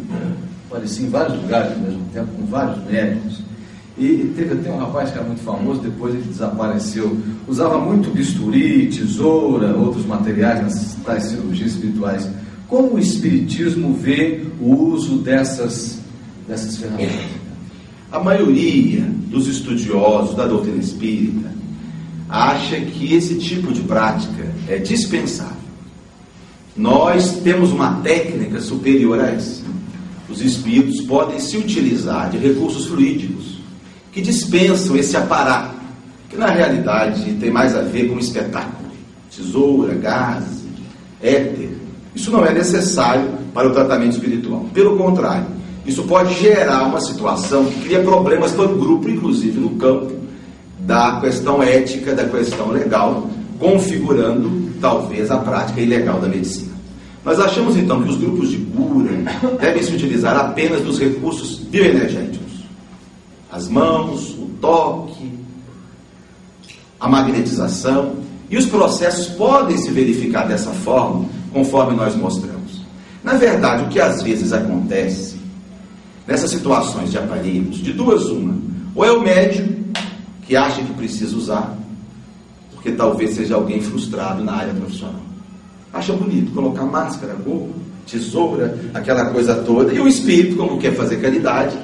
aparecia em vários lugares ao mesmo tempo, com vários médicos, e teve até um rapaz que era muito famoso, depois ele desapareceu, usava muito bisturi, tesoura, outros materiais nas tais cirurgias espirituais. Como o Espiritismo vê o uso dessas, dessas ferramentas? A maioria dos estudiosos da doutrina espírita acha que esse tipo de prática é dispensável. Nós temos uma técnica superior a essa. Os espíritos podem se utilizar de recursos fluídicos que dispensam esse aparato, que na realidade tem mais a ver com um espetáculo. Tesoura, gás, éter. Isso não é necessário para o tratamento espiritual. Pelo contrário, isso pode gerar uma situação que cria problemas para o grupo, inclusive no campo da questão ética, da questão legal, configurando, talvez, a prática ilegal da medicina. Nós achamos, então, que os grupos de cura devem se utilizar apenas dos recursos bioenergéticos. As mãos, o toque, a magnetização, e os processos podem se verificar dessa forma, conforme nós mostramos. Na verdade, o que às vezes acontece, nessas situações de aparelhos, de duas uma, ou é o médium que acha que precisa usar, porque talvez seja alguém frustrado na área profissional. Acha bonito colocar máscara, gorro, tesoura, aquela coisa toda. E o espírito, como quer fazer caridade,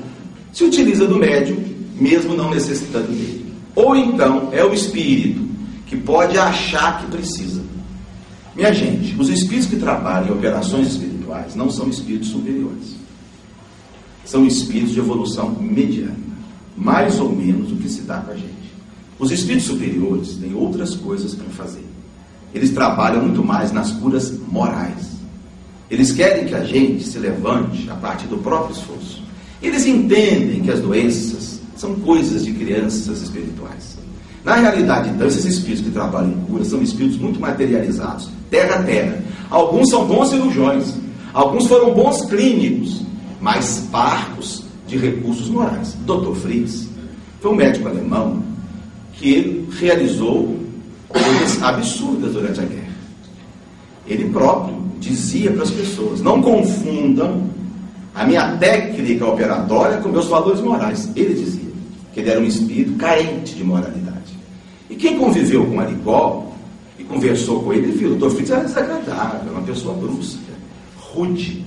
se utiliza do médium, mesmo não necessitando dele. Ou então é o espírito que pode achar que precisa. Minha gente, os espíritos que trabalham em operações espirituais não são espíritos superiores. São espíritos de evolução mediana. Mais ou menos o que se dá com a gente. Os espíritos superiores têm outras coisas para fazer. Eles trabalham muito mais nas curas morais. Eles querem que a gente se levante a partir do próprio esforço. Eles entendem que as doenças são coisas de crianças espirituais. Na realidade, então, esses espíritos que trabalham em cura são espíritos muito materializados, terra a terra. Alguns são bons cirurgiões, alguns foram bons clínicos, mas parcos de recursos morais. doutor Fritz foi um médico alemão que ele realizou coisas absurdas durante a guerra. Ele próprio dizia para as pessoas: não confundam a minha técnica operatória com meus valores morais. Ele dizia que ele era um espírito carente de moralidade. E quem conviveu com Arigó e conversou com ele, viu, o doutor Fritz era desagradável, uma pessoa brusca, rude,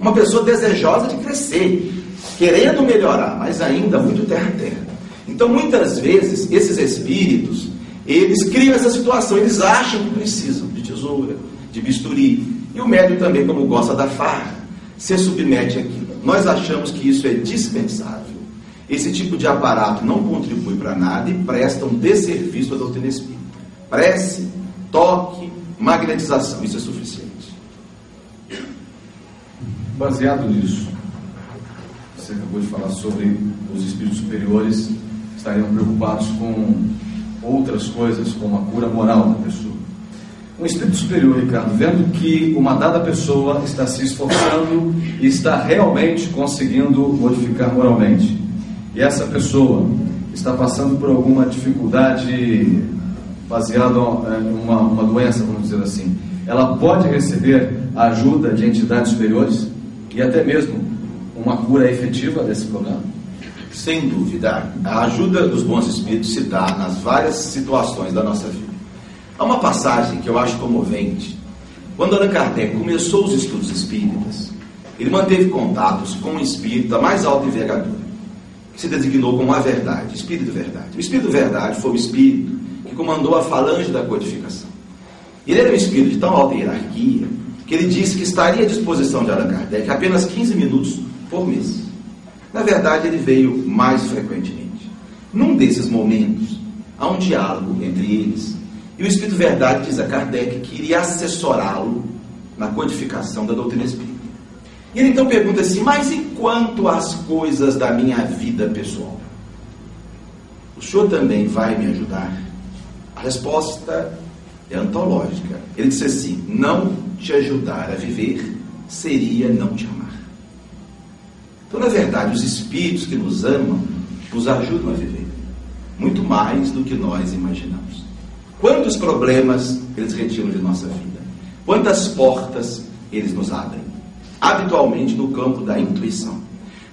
uma pessoa desejosa de crescer, querendo melhorar, mas ainda muito terra a terra. Então, muitas vezes, esses espíritos, eles criam essa situação, eles acham que precisam de tesoura, de bisturi. E o médium também, como gosta da farra, se submete àquilo. Nós achamos que isso é dispensável. Esse tipo de aparato não contribui para nada e presta um desserviço à doutrina espírita. Prece, toque, magnetização, isso é suficiente. Baseado nisso, você acabou de falar sobre os espíritos superiores estariam preocupados com outras coisas, como a cura moral da pessoa. Um espírito superior, Ricardo, vendo que uma dada pessoa está se esforçando e está realmente conseguindo modificar moralmente, e essa pessoa está passando por alguma dificuldade baseada em uma, uma doença, vamos dizer assim, ela pode receber a ajuda de entidades superiores e até mesmo uma cura efetiva desse problema? Sem dúvida. A ajuda dos bons espíritos se dá nas várias situações da nossa vida. Há uma passagem que eu acho comovente. Quando Allan Kardec começou os estudos espíritas, ele manteve contatos com um espírito da mais alta envergadura, que se designou como a verdade, espírito verdade. O espírito verdade foi o espírito que comandou a falange da codificação. Ele era um espírito de tão alta hierarquia que ele disse que estaria à disposição de Allan Kardec apenas quinze minutos por mês. Na verdade, ele veio mais frequentemente. Num desses momentos, há um diálogo entre eles, e o Espírito Verdade diz a Kardec que iria assessorá-lo na codificação da doutrina espírita. E ele então pergunta assim, mas e quanto às coisas da minha vida pessoal? O senhor também vai me ajudar? A resposta é antológica. Ele disse assim, não te ajudar a viver seria não te amar. Então, na verdade, os espíritos que nos amam nos ajudam a viver, muito mais do que nós imaginamos. Quantos problemas eles retiram de nossa vida? Quantas portas eles nos abrem? Habitualmente no campo da intuição.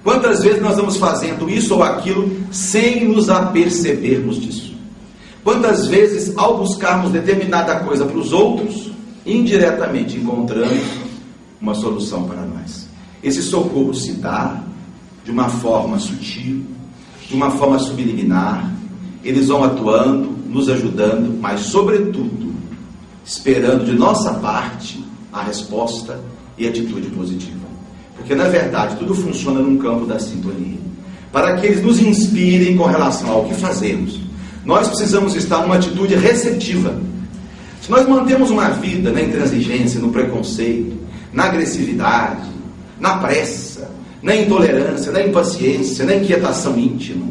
Quantas vezes nós vamos fazendo isso ou aquilo sem nos apercebermos disso? Quantas vezes, ao buscarmos determinada coisa para os outros, indiretamente encontramos uma solução para nós? Esse socorro se dá de uma forma sutil, de uma forma subliminar. Eles vão atuando, nos ajudando, mas, sobretudo, esperando de nossa parte a resposta e atitude positiva. Porque, na verdade, tudo funciona num campo da sintonia. Para que eles nos inspirem com relação ao que fazemos, nós precisamos estar numa atitude receptiva. Se nós mantemos uma vida na intransigência, no preconceito, na agressividade, na pressa, na intolerância, na impaciência, na inquietação íntima,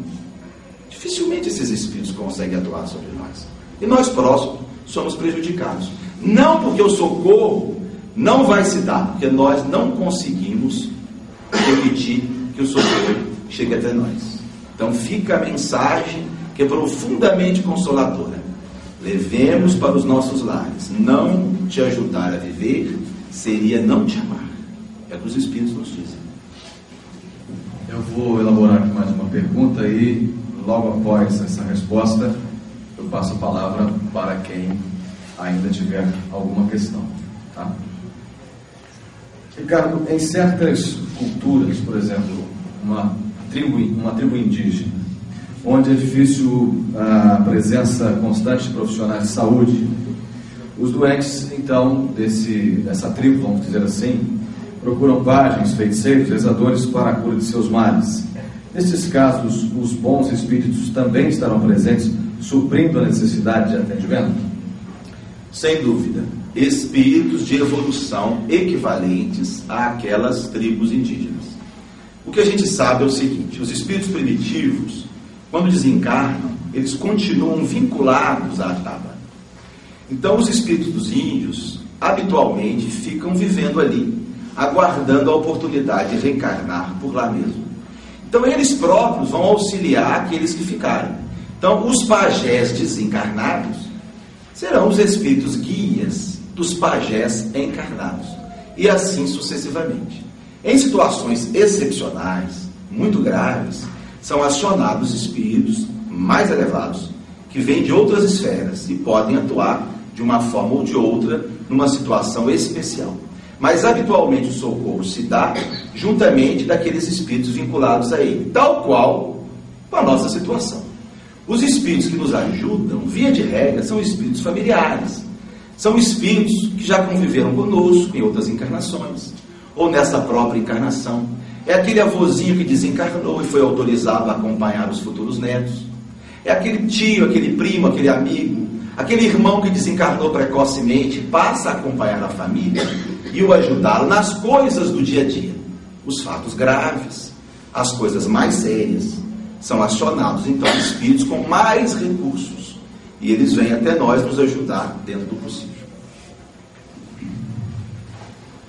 dificilmente esses espíritos conseguem atuar sobre nós. E nós próximos somos prejudicados. Não porque o socorro não vai se dar, porque nós não conseguimos permitir que o socorro chegue até nós. Então fica a mensagem que é profundamente consoladora. Levemos para os nossos lares. Não te ajudar a viver seria não te amar. É o que os espíritos nos dizem. Eu vou elaborar aqui mais uma pergunta e logo após essa resposta eu passo a palavra para quem ainda tiver alguma questão, tá? Ricardo, em certas culturas, por exemplo, uma tribo, uma tribo indígena, onde é difícil a presença constante de profissionais de saúde, os doentes, então, desse, dessa tribo, vamos dizer assim, procuram pajens, feiticeiros, rezadores para a cura de seus males. Nesses casos, os bons espíritos também estarão presentes, suprindo a necessidade de atendimento? Sem dúvida. Espíritos de evolução equivalentes àquelas tribos indígenas. O que a gente sabe é o seguinte, os espíritos primitivos, quando desencarnam, eles continuam vinculados à taba. Então, os espíritos dos índios, habitualmente, ficam vivendo ali, aguardando a oportunidade de reencarnar por lá mesmo. Então, eles próprios vão auxiliar aqueles que ficarem. Então, os pajés desencarnados serão os espíritos guias dos pajés encarnados, e assim sucessivamente. Em situações excepcionais, muito graves, são acionados espíritos mais elevados, que vêm de outras esferas e podem atuar de uma forma ou de outra numa situação especial. Mas habitualmente o socorro se dá juntamente daqueles espíritos vinculados a ele, tal qual com a nossa situação. Os espíritos que nos ajudam, via de regra, são espíritos familiares. São espíritos que já conviveram conosco em outras encarnações, ou nessa própria encarnação. É aquele avôzinho que desencarnou e foi autorizado a acompanhar os futuros netos. É aquele tio, aquele primo, aquele amigo, aquele irmão que desencarnou precocemente, passa a acompanhar a família e o ajudá-lo nas coisas do dia a dia. Os fatos graves, as coisas mais sérias, são acionados, então, espíritos com mais recursos. E eles vêm até nós nos ajudar dentro do possível.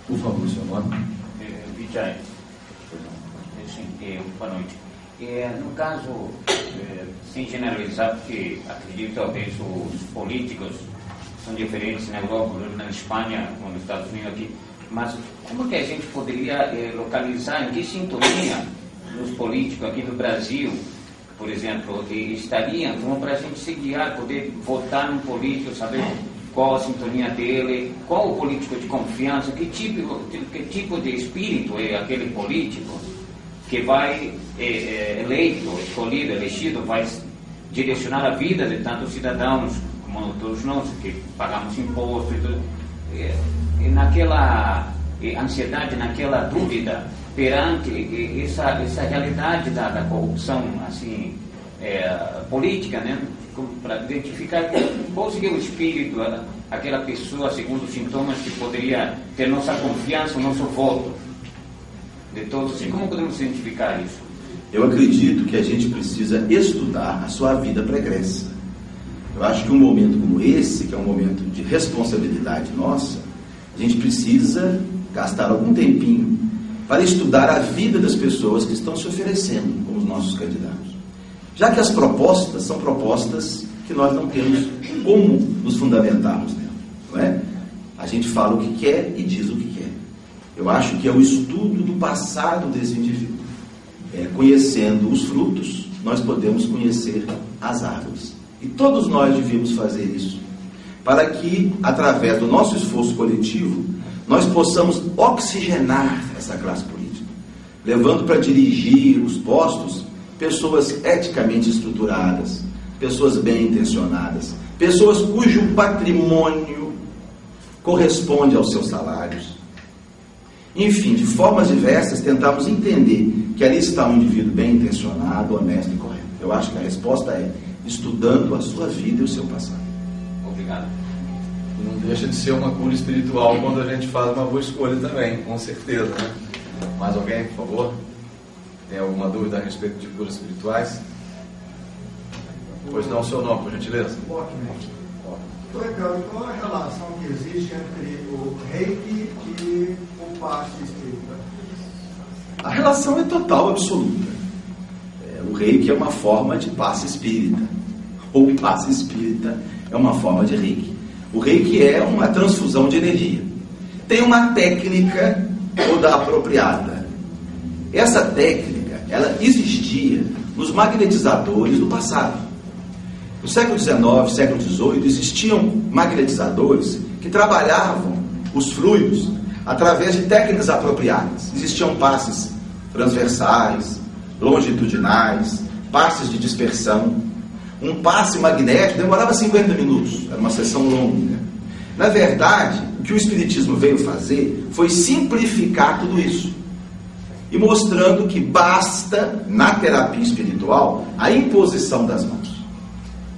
Por favor, seu nome. É, Vijay. Sim, é, boa noite. É, no caso, é, sem generalizar, porque acredito talvez os políticos são diferentes na Europa, na Espanha, nos Estados Unidos aqui, mas como que a gente poderia é, localizar em que sintonia os políticos aqui no Brasil, por exemplo, estariam então, para a gente se guiar, poder votar no político, saber qual a sintonia dele, qual o político de confiança, que tipo, que tipo de espírito é aquele político que vai é, é, eleito, escolhido, elegido, vai direcionar a vida de tantos cidadãos como todos nós, que pagamos imposto e tudo. É, é naquela é, ansiedade, naquela dúvida, perante essa, essa realidade da, da corrupção assim, é, política, né? Para identificar qual seria o espírito, aquela pessoa, segundo os sintomas, que poderia ter nossa confiança, o nosso voto. de todos. E como podemos identificar isso? Eu acredito que a gente precisa estudar a sua vida pregressa. Eu acho que um momento como esse, que é um momento de responsabilidade nossa, a gente precisa gastar algum tempinho para estudar a vida das pessoas que estão se oferecendo como os nossos candidatos. Já que as propostas são propostas que nós não temos como nos fundamentarmos nela, não é? A gente fala o que quer e diz o que quer. Eu acho que é o estudo do passado desse indivíduo. É, conhecendo os frutos, nós podemos conhecer as árvores. E todos nós devíamos fazer isso, para que, através do nosso esforço coletivo, nós possamos oxigenar essa classe política, levando para dirigir os postos pessoas eticamente estruturadas, pessoas bem intencionadas, pessoas cujo patrimônio corresponde aos seus salários. Enfim, de formas diversas, tentamos entender que ali está um indivíduo bem intencionado, honesto e correto. Eu acho que a resposta é estudando a sua vida e o seu passado. Obrigado. Não deixa de ser uma cura espiritual quando a gente faz uma boa escolha também, com certeza, né? Mais alguém, por favor? Tem alguma dúvida a respeito de curas espirituais? Pois não, o seu nome, por gentileza. Legal, qual a relação que existe entre o reiki e o passe espírita? A relação é total, absoluta. É, o reiki é uma forma de passe espírita, ou passe espírita é uma forma de reiki. O reiki é uma transfusão de energia. Tem uma técnica toda apropriada. Essa técnica, ela existia nos magnetizadores do passado. No século dezenove, século dezoito, existiam magnetizadores que trabalhavam os fluidos através de técnicas apropriadas. Existiam passes transversais, longitudinais, passes de dispersão. Um passe magnético demorava cinquenta minutos, era uma sessão longa, né? Na verdade, o que o Espiritismo veio fazer foi simplificar tudo isso, e mostrando que basta, na terapia espiritual, a imposição das mãos.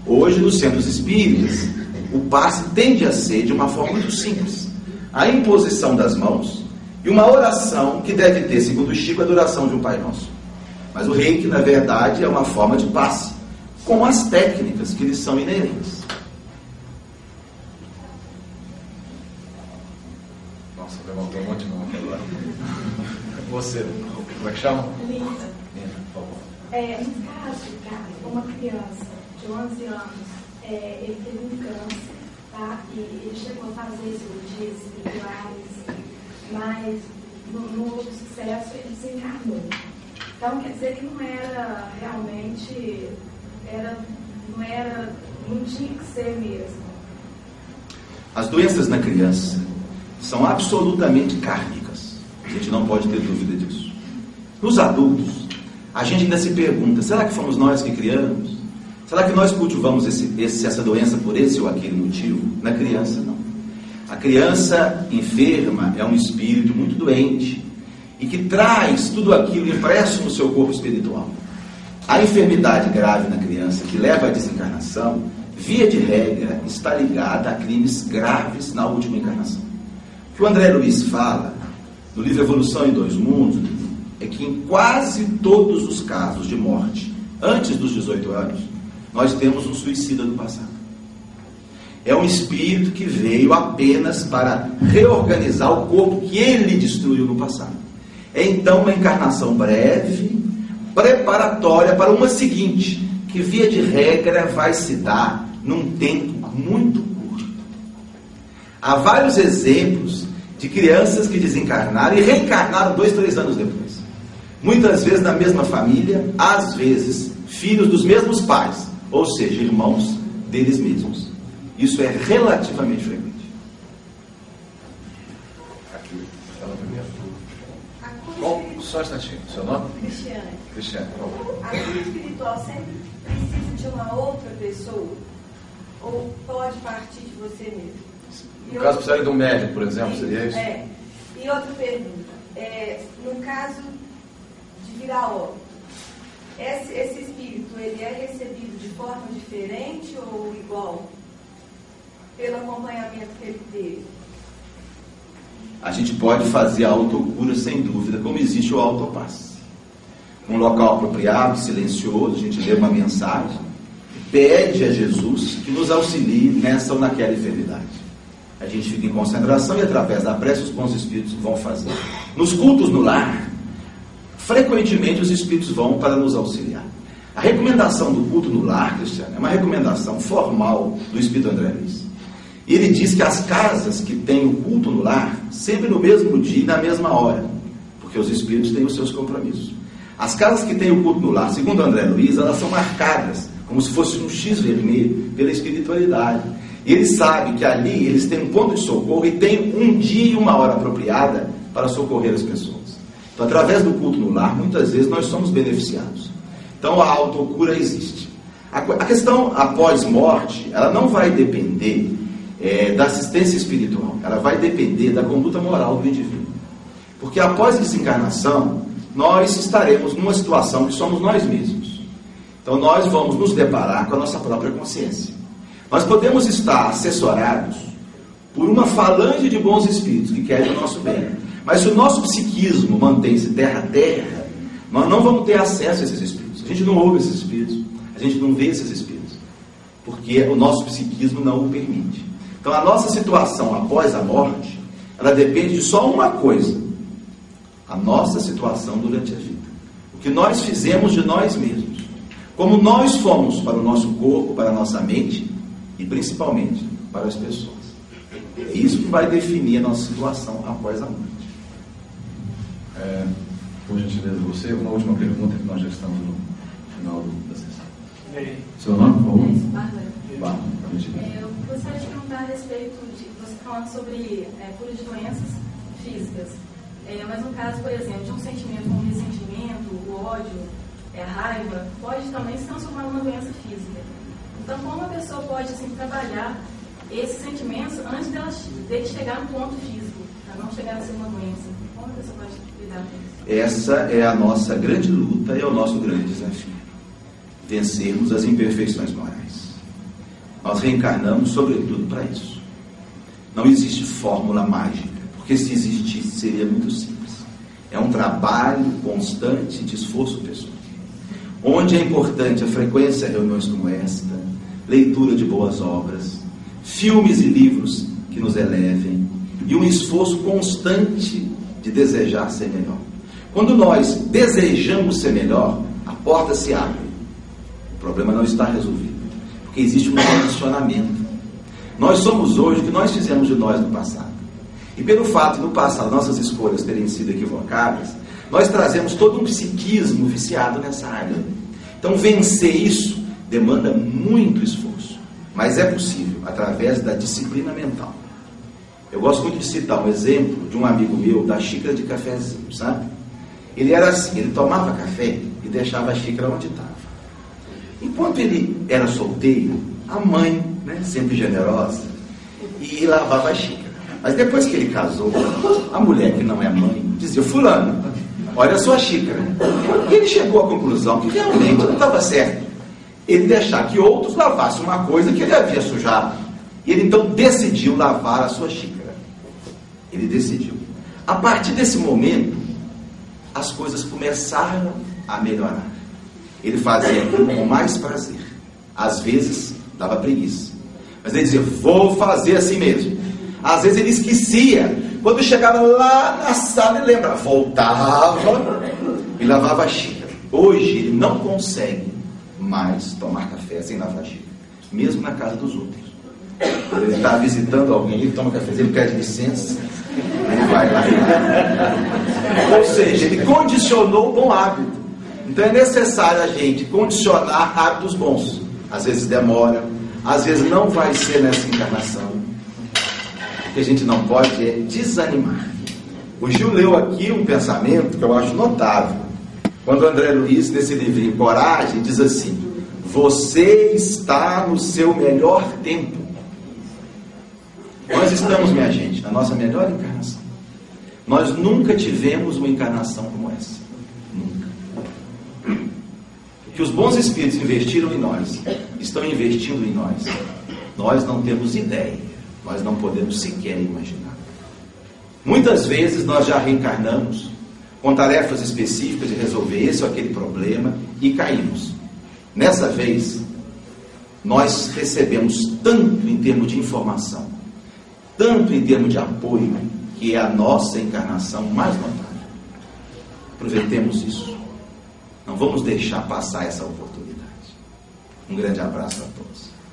Hoje, nos centros espíritas, o passe tende a ser de uma forma muito simples. A imposição das mãos e uma oração que deve ter, segundo Chico, a duração de um Pai Nosso. Mas o reiki, na verdade, é uma forma de passe, com as técnicas que lhe são inerentes. Nossa, levantou um monte de mão aqui agora. Você, como é que chama? Lina. Lina, por favor. É, no caso, uma criança de onze anos, é, ele teve um câncer, tá? E ele chegou a fazer cirurgias espirituais, mas no, no sucesso ele desencarnou. Então, quer dizer que não era realmente, era, não era, não tinha que ser mesmo. As doenças na criança são absolutamente kármicas. A gente não pode ter dúvida disso. Nos adultos, a gente ainda se pergunta, será que fomos nós que criamos? Será que nós cultivamos esse, esse, essa doença por esse ou aquele motivo? Na criança, não. A criança enferma é um espírito muito doente e que traz tudo aquilo impresso no seu corpo espiritual. A enfermidade grave na criança, que leva à desencarnação, via de regra, está ligada a crimes graves na última encarnação. O que o André Luiz fala, no livro Evolução em Dois Mundos, é que em quase todos os casos de morte, antes dos dezoito anos, nós temos um suicida no passado. É um espírito que veio apenas para reorganizar o corpo que ele destruiu no passado. É então uma encarnação breve, preparatória para uma seguinte, que via de regra vai se dar num tempo muito curto. Há vários exemplos de crianças que desencarnaram e reencarnaram dois, três anos depois. Muitas vezes na mesma família, às vezes filhos dos mesmos pais, ou seja, irmãos deles mesmos. Isso é relativamente frequente. Aqui, ela primeiro. Bom, só um instantinho. Seu nome? Cristiane. Cristiane, por favor. A cura espiritual sempre precisa de uma outra pessoa? Ou pode partir de você mesmo? No e caso, outra... precisaria de um médico, por exemplo, sim, seria isso? É. E outra pergunta. É, no caso de virar óbito, Esse, esse espírito, ele é recebido de forma diferente ou igual? Pelo acompanhamento que ele teve? A gente pode fazer a autocura sem dúvida, como existe o autopasse. Um local apropriado, silencioso, a gente lê uma mensagem, pede a Jesus que nos auxilie nessa ou naquela enfermidade. A gente fica em concentração e através da prece os bons espíritos vão fazer. Nos cultos no lar, frequentemente os espíritos vão para nos auxiliar. A recomendação do culto no lar, Cristiano, é uma recomendação formal do espírito André Luiz. Ele diz que as casas que têm o culto no lar, sempre no mesmo dia e na mesma hora, porque os espíritos têm os seus compromissos. As casas que têm o culto no lar, segundo André Luiz, elas são marcadas como se fosse um X vermelho pela espiritualidade. Ele sabe que ali eles têm um ponto de socorro e têm um dia e uma hora apropriada para socorrer as pessoas. Então, através do culto no lar, muitas vezes nós somos beneficiados. Então, a autocura existe. A questão após morte, ela não vai depender é, da assistência espiritual, ela vai depender da conduta moral do indivíduo. Porque após a desencarnação, nós estaremos numa situação que somos nós mesmos. Então, nós vamos nos deparar com a nossa própria consciência. Nós podemos estar assessorados por uma falange de bons espíritos que querem o nosso bem. Mas se o nosso psiquismo mantém-se terra a terra, nós não vamos ter acesso a esses espíritos. A gente não ouve esses espíritos, a gente não vê esses espíritos, porque o nosso psiquismo não o permite. Então a nossa situação após a morte, ela depende de só uma coisa: a nossa situação durante a vida. O que nós fizemos de nós mesmos. Como nós fomos para o nosso corpo, para a nossa mente, e principalmente para as pessoas. É isso que vai definir a nossa situação após a morte. É, por gentileza, você, uma última pergunta que nós já estamos no final da sessão. Bem. Seu nome, por favor? Bárbara. Eu gostaria de perguntar a respeito de você falando sobre é, cura de doenças físicas. É, mas no caso, por exemplo, de um sentimento como ressentimento, o ódio, a raiva, pode também se transformar numa doença física. Então, como a pessoa pode, assim, trabalhar esses sentimentos antes dela, de chegar no ponto físico, para não chegar a ser uma doença? Como a pessoa pode lidar com isso? Essa é a nossa grande luta e é o nosso grande desafio. Vencermos as imperfeições morais. Nós reencarnamos, sobretudo, para isso. Não existe fórmula mágica, porque se existisse, seria muito simples. É um trabalho constante de esforço pessoal. Onde é importante a frequência de reuniões como esta, leitura de boas obras, filmes e livros que nos elevem e um esforço constante de desejar ser melhor. Quando nós desejamos ser melhor, a porta se abre. O problema não está resolvido, porque existe um condicionamento. Nós somos hoje o que nós fizemos de nós no passado. E pelo fato de no passado nossas escolhas terem sido equivocadas, nós trazemos todo um psiquismo viciado nessa área. Então, vencer isso demanda muito esforço, mas é possível através da disciplina mental. Eu gosto muito de citar um exemplo de um amigo meu da xícara de cafezinho, sabe? Ele era assim, ele tomava café e deixava a xícara onde estava. Enquanto ele era solteiro, a mãe, né, sempre generosa, e lavava a xícara. Mas depois que ele casou, a mulher que não é mãe dizia: fulano, olha a sua xícara. E ele chegou à conclusão que realmente não estava certo ele deixar que outros lavassem uma coisa que ele havia sujado. E ele então decidiu lavar a sua xícara. Ele decidiu. A partir desse momento, as coisas começaram a melhorar. Ele fazia aquilo com mais prazer. Às vezes dava preguiça, mas ele dizia: vou fazer assim mesmo. Às vezes ele esquecia. Quando chegava lá na sala, ele lembrava, voltava e lavava a xícara. Hoje ele não consegue mais tomar café sem lavar a xícara, mesmo na casa dos outros. Quando ele está visitando alguém, ele toma café, ele pede licença, ele vai lá. Ou seja, ele condicionou o bom hábito. Então é necessário a gente condicionar hábitos bons. Às vezes demora, às vezes não vai ser nessa encarnação. O que a gente não pode é desanimar. O Gil leu aqui um pensamento que eu acho notável. Quando André Luiz, nesse livrinho Coragem, diz assim: você está no seu melhor tempo. Nós estamos, minha gente, na nossa melhor encarnação. Nós nunca tivemos uma encarnação como essa. Nunca. O que os bons espíritos investiram em nós, estão investindo em nós, nós não temos ideia. Nós não podemos sequer imaginar. Muitas vezes nós já reencarnamos com tarefas específicas de resolver esse ou aquele problema e caímos. Nessa vez, nós recebemos tanto em termos de informação, tanto em termos de apoio, que é a nossa encarnação mais notável. Aproveitemos isso. Não vamos deixar passar essa oportunidade. Um grande abraço a todos.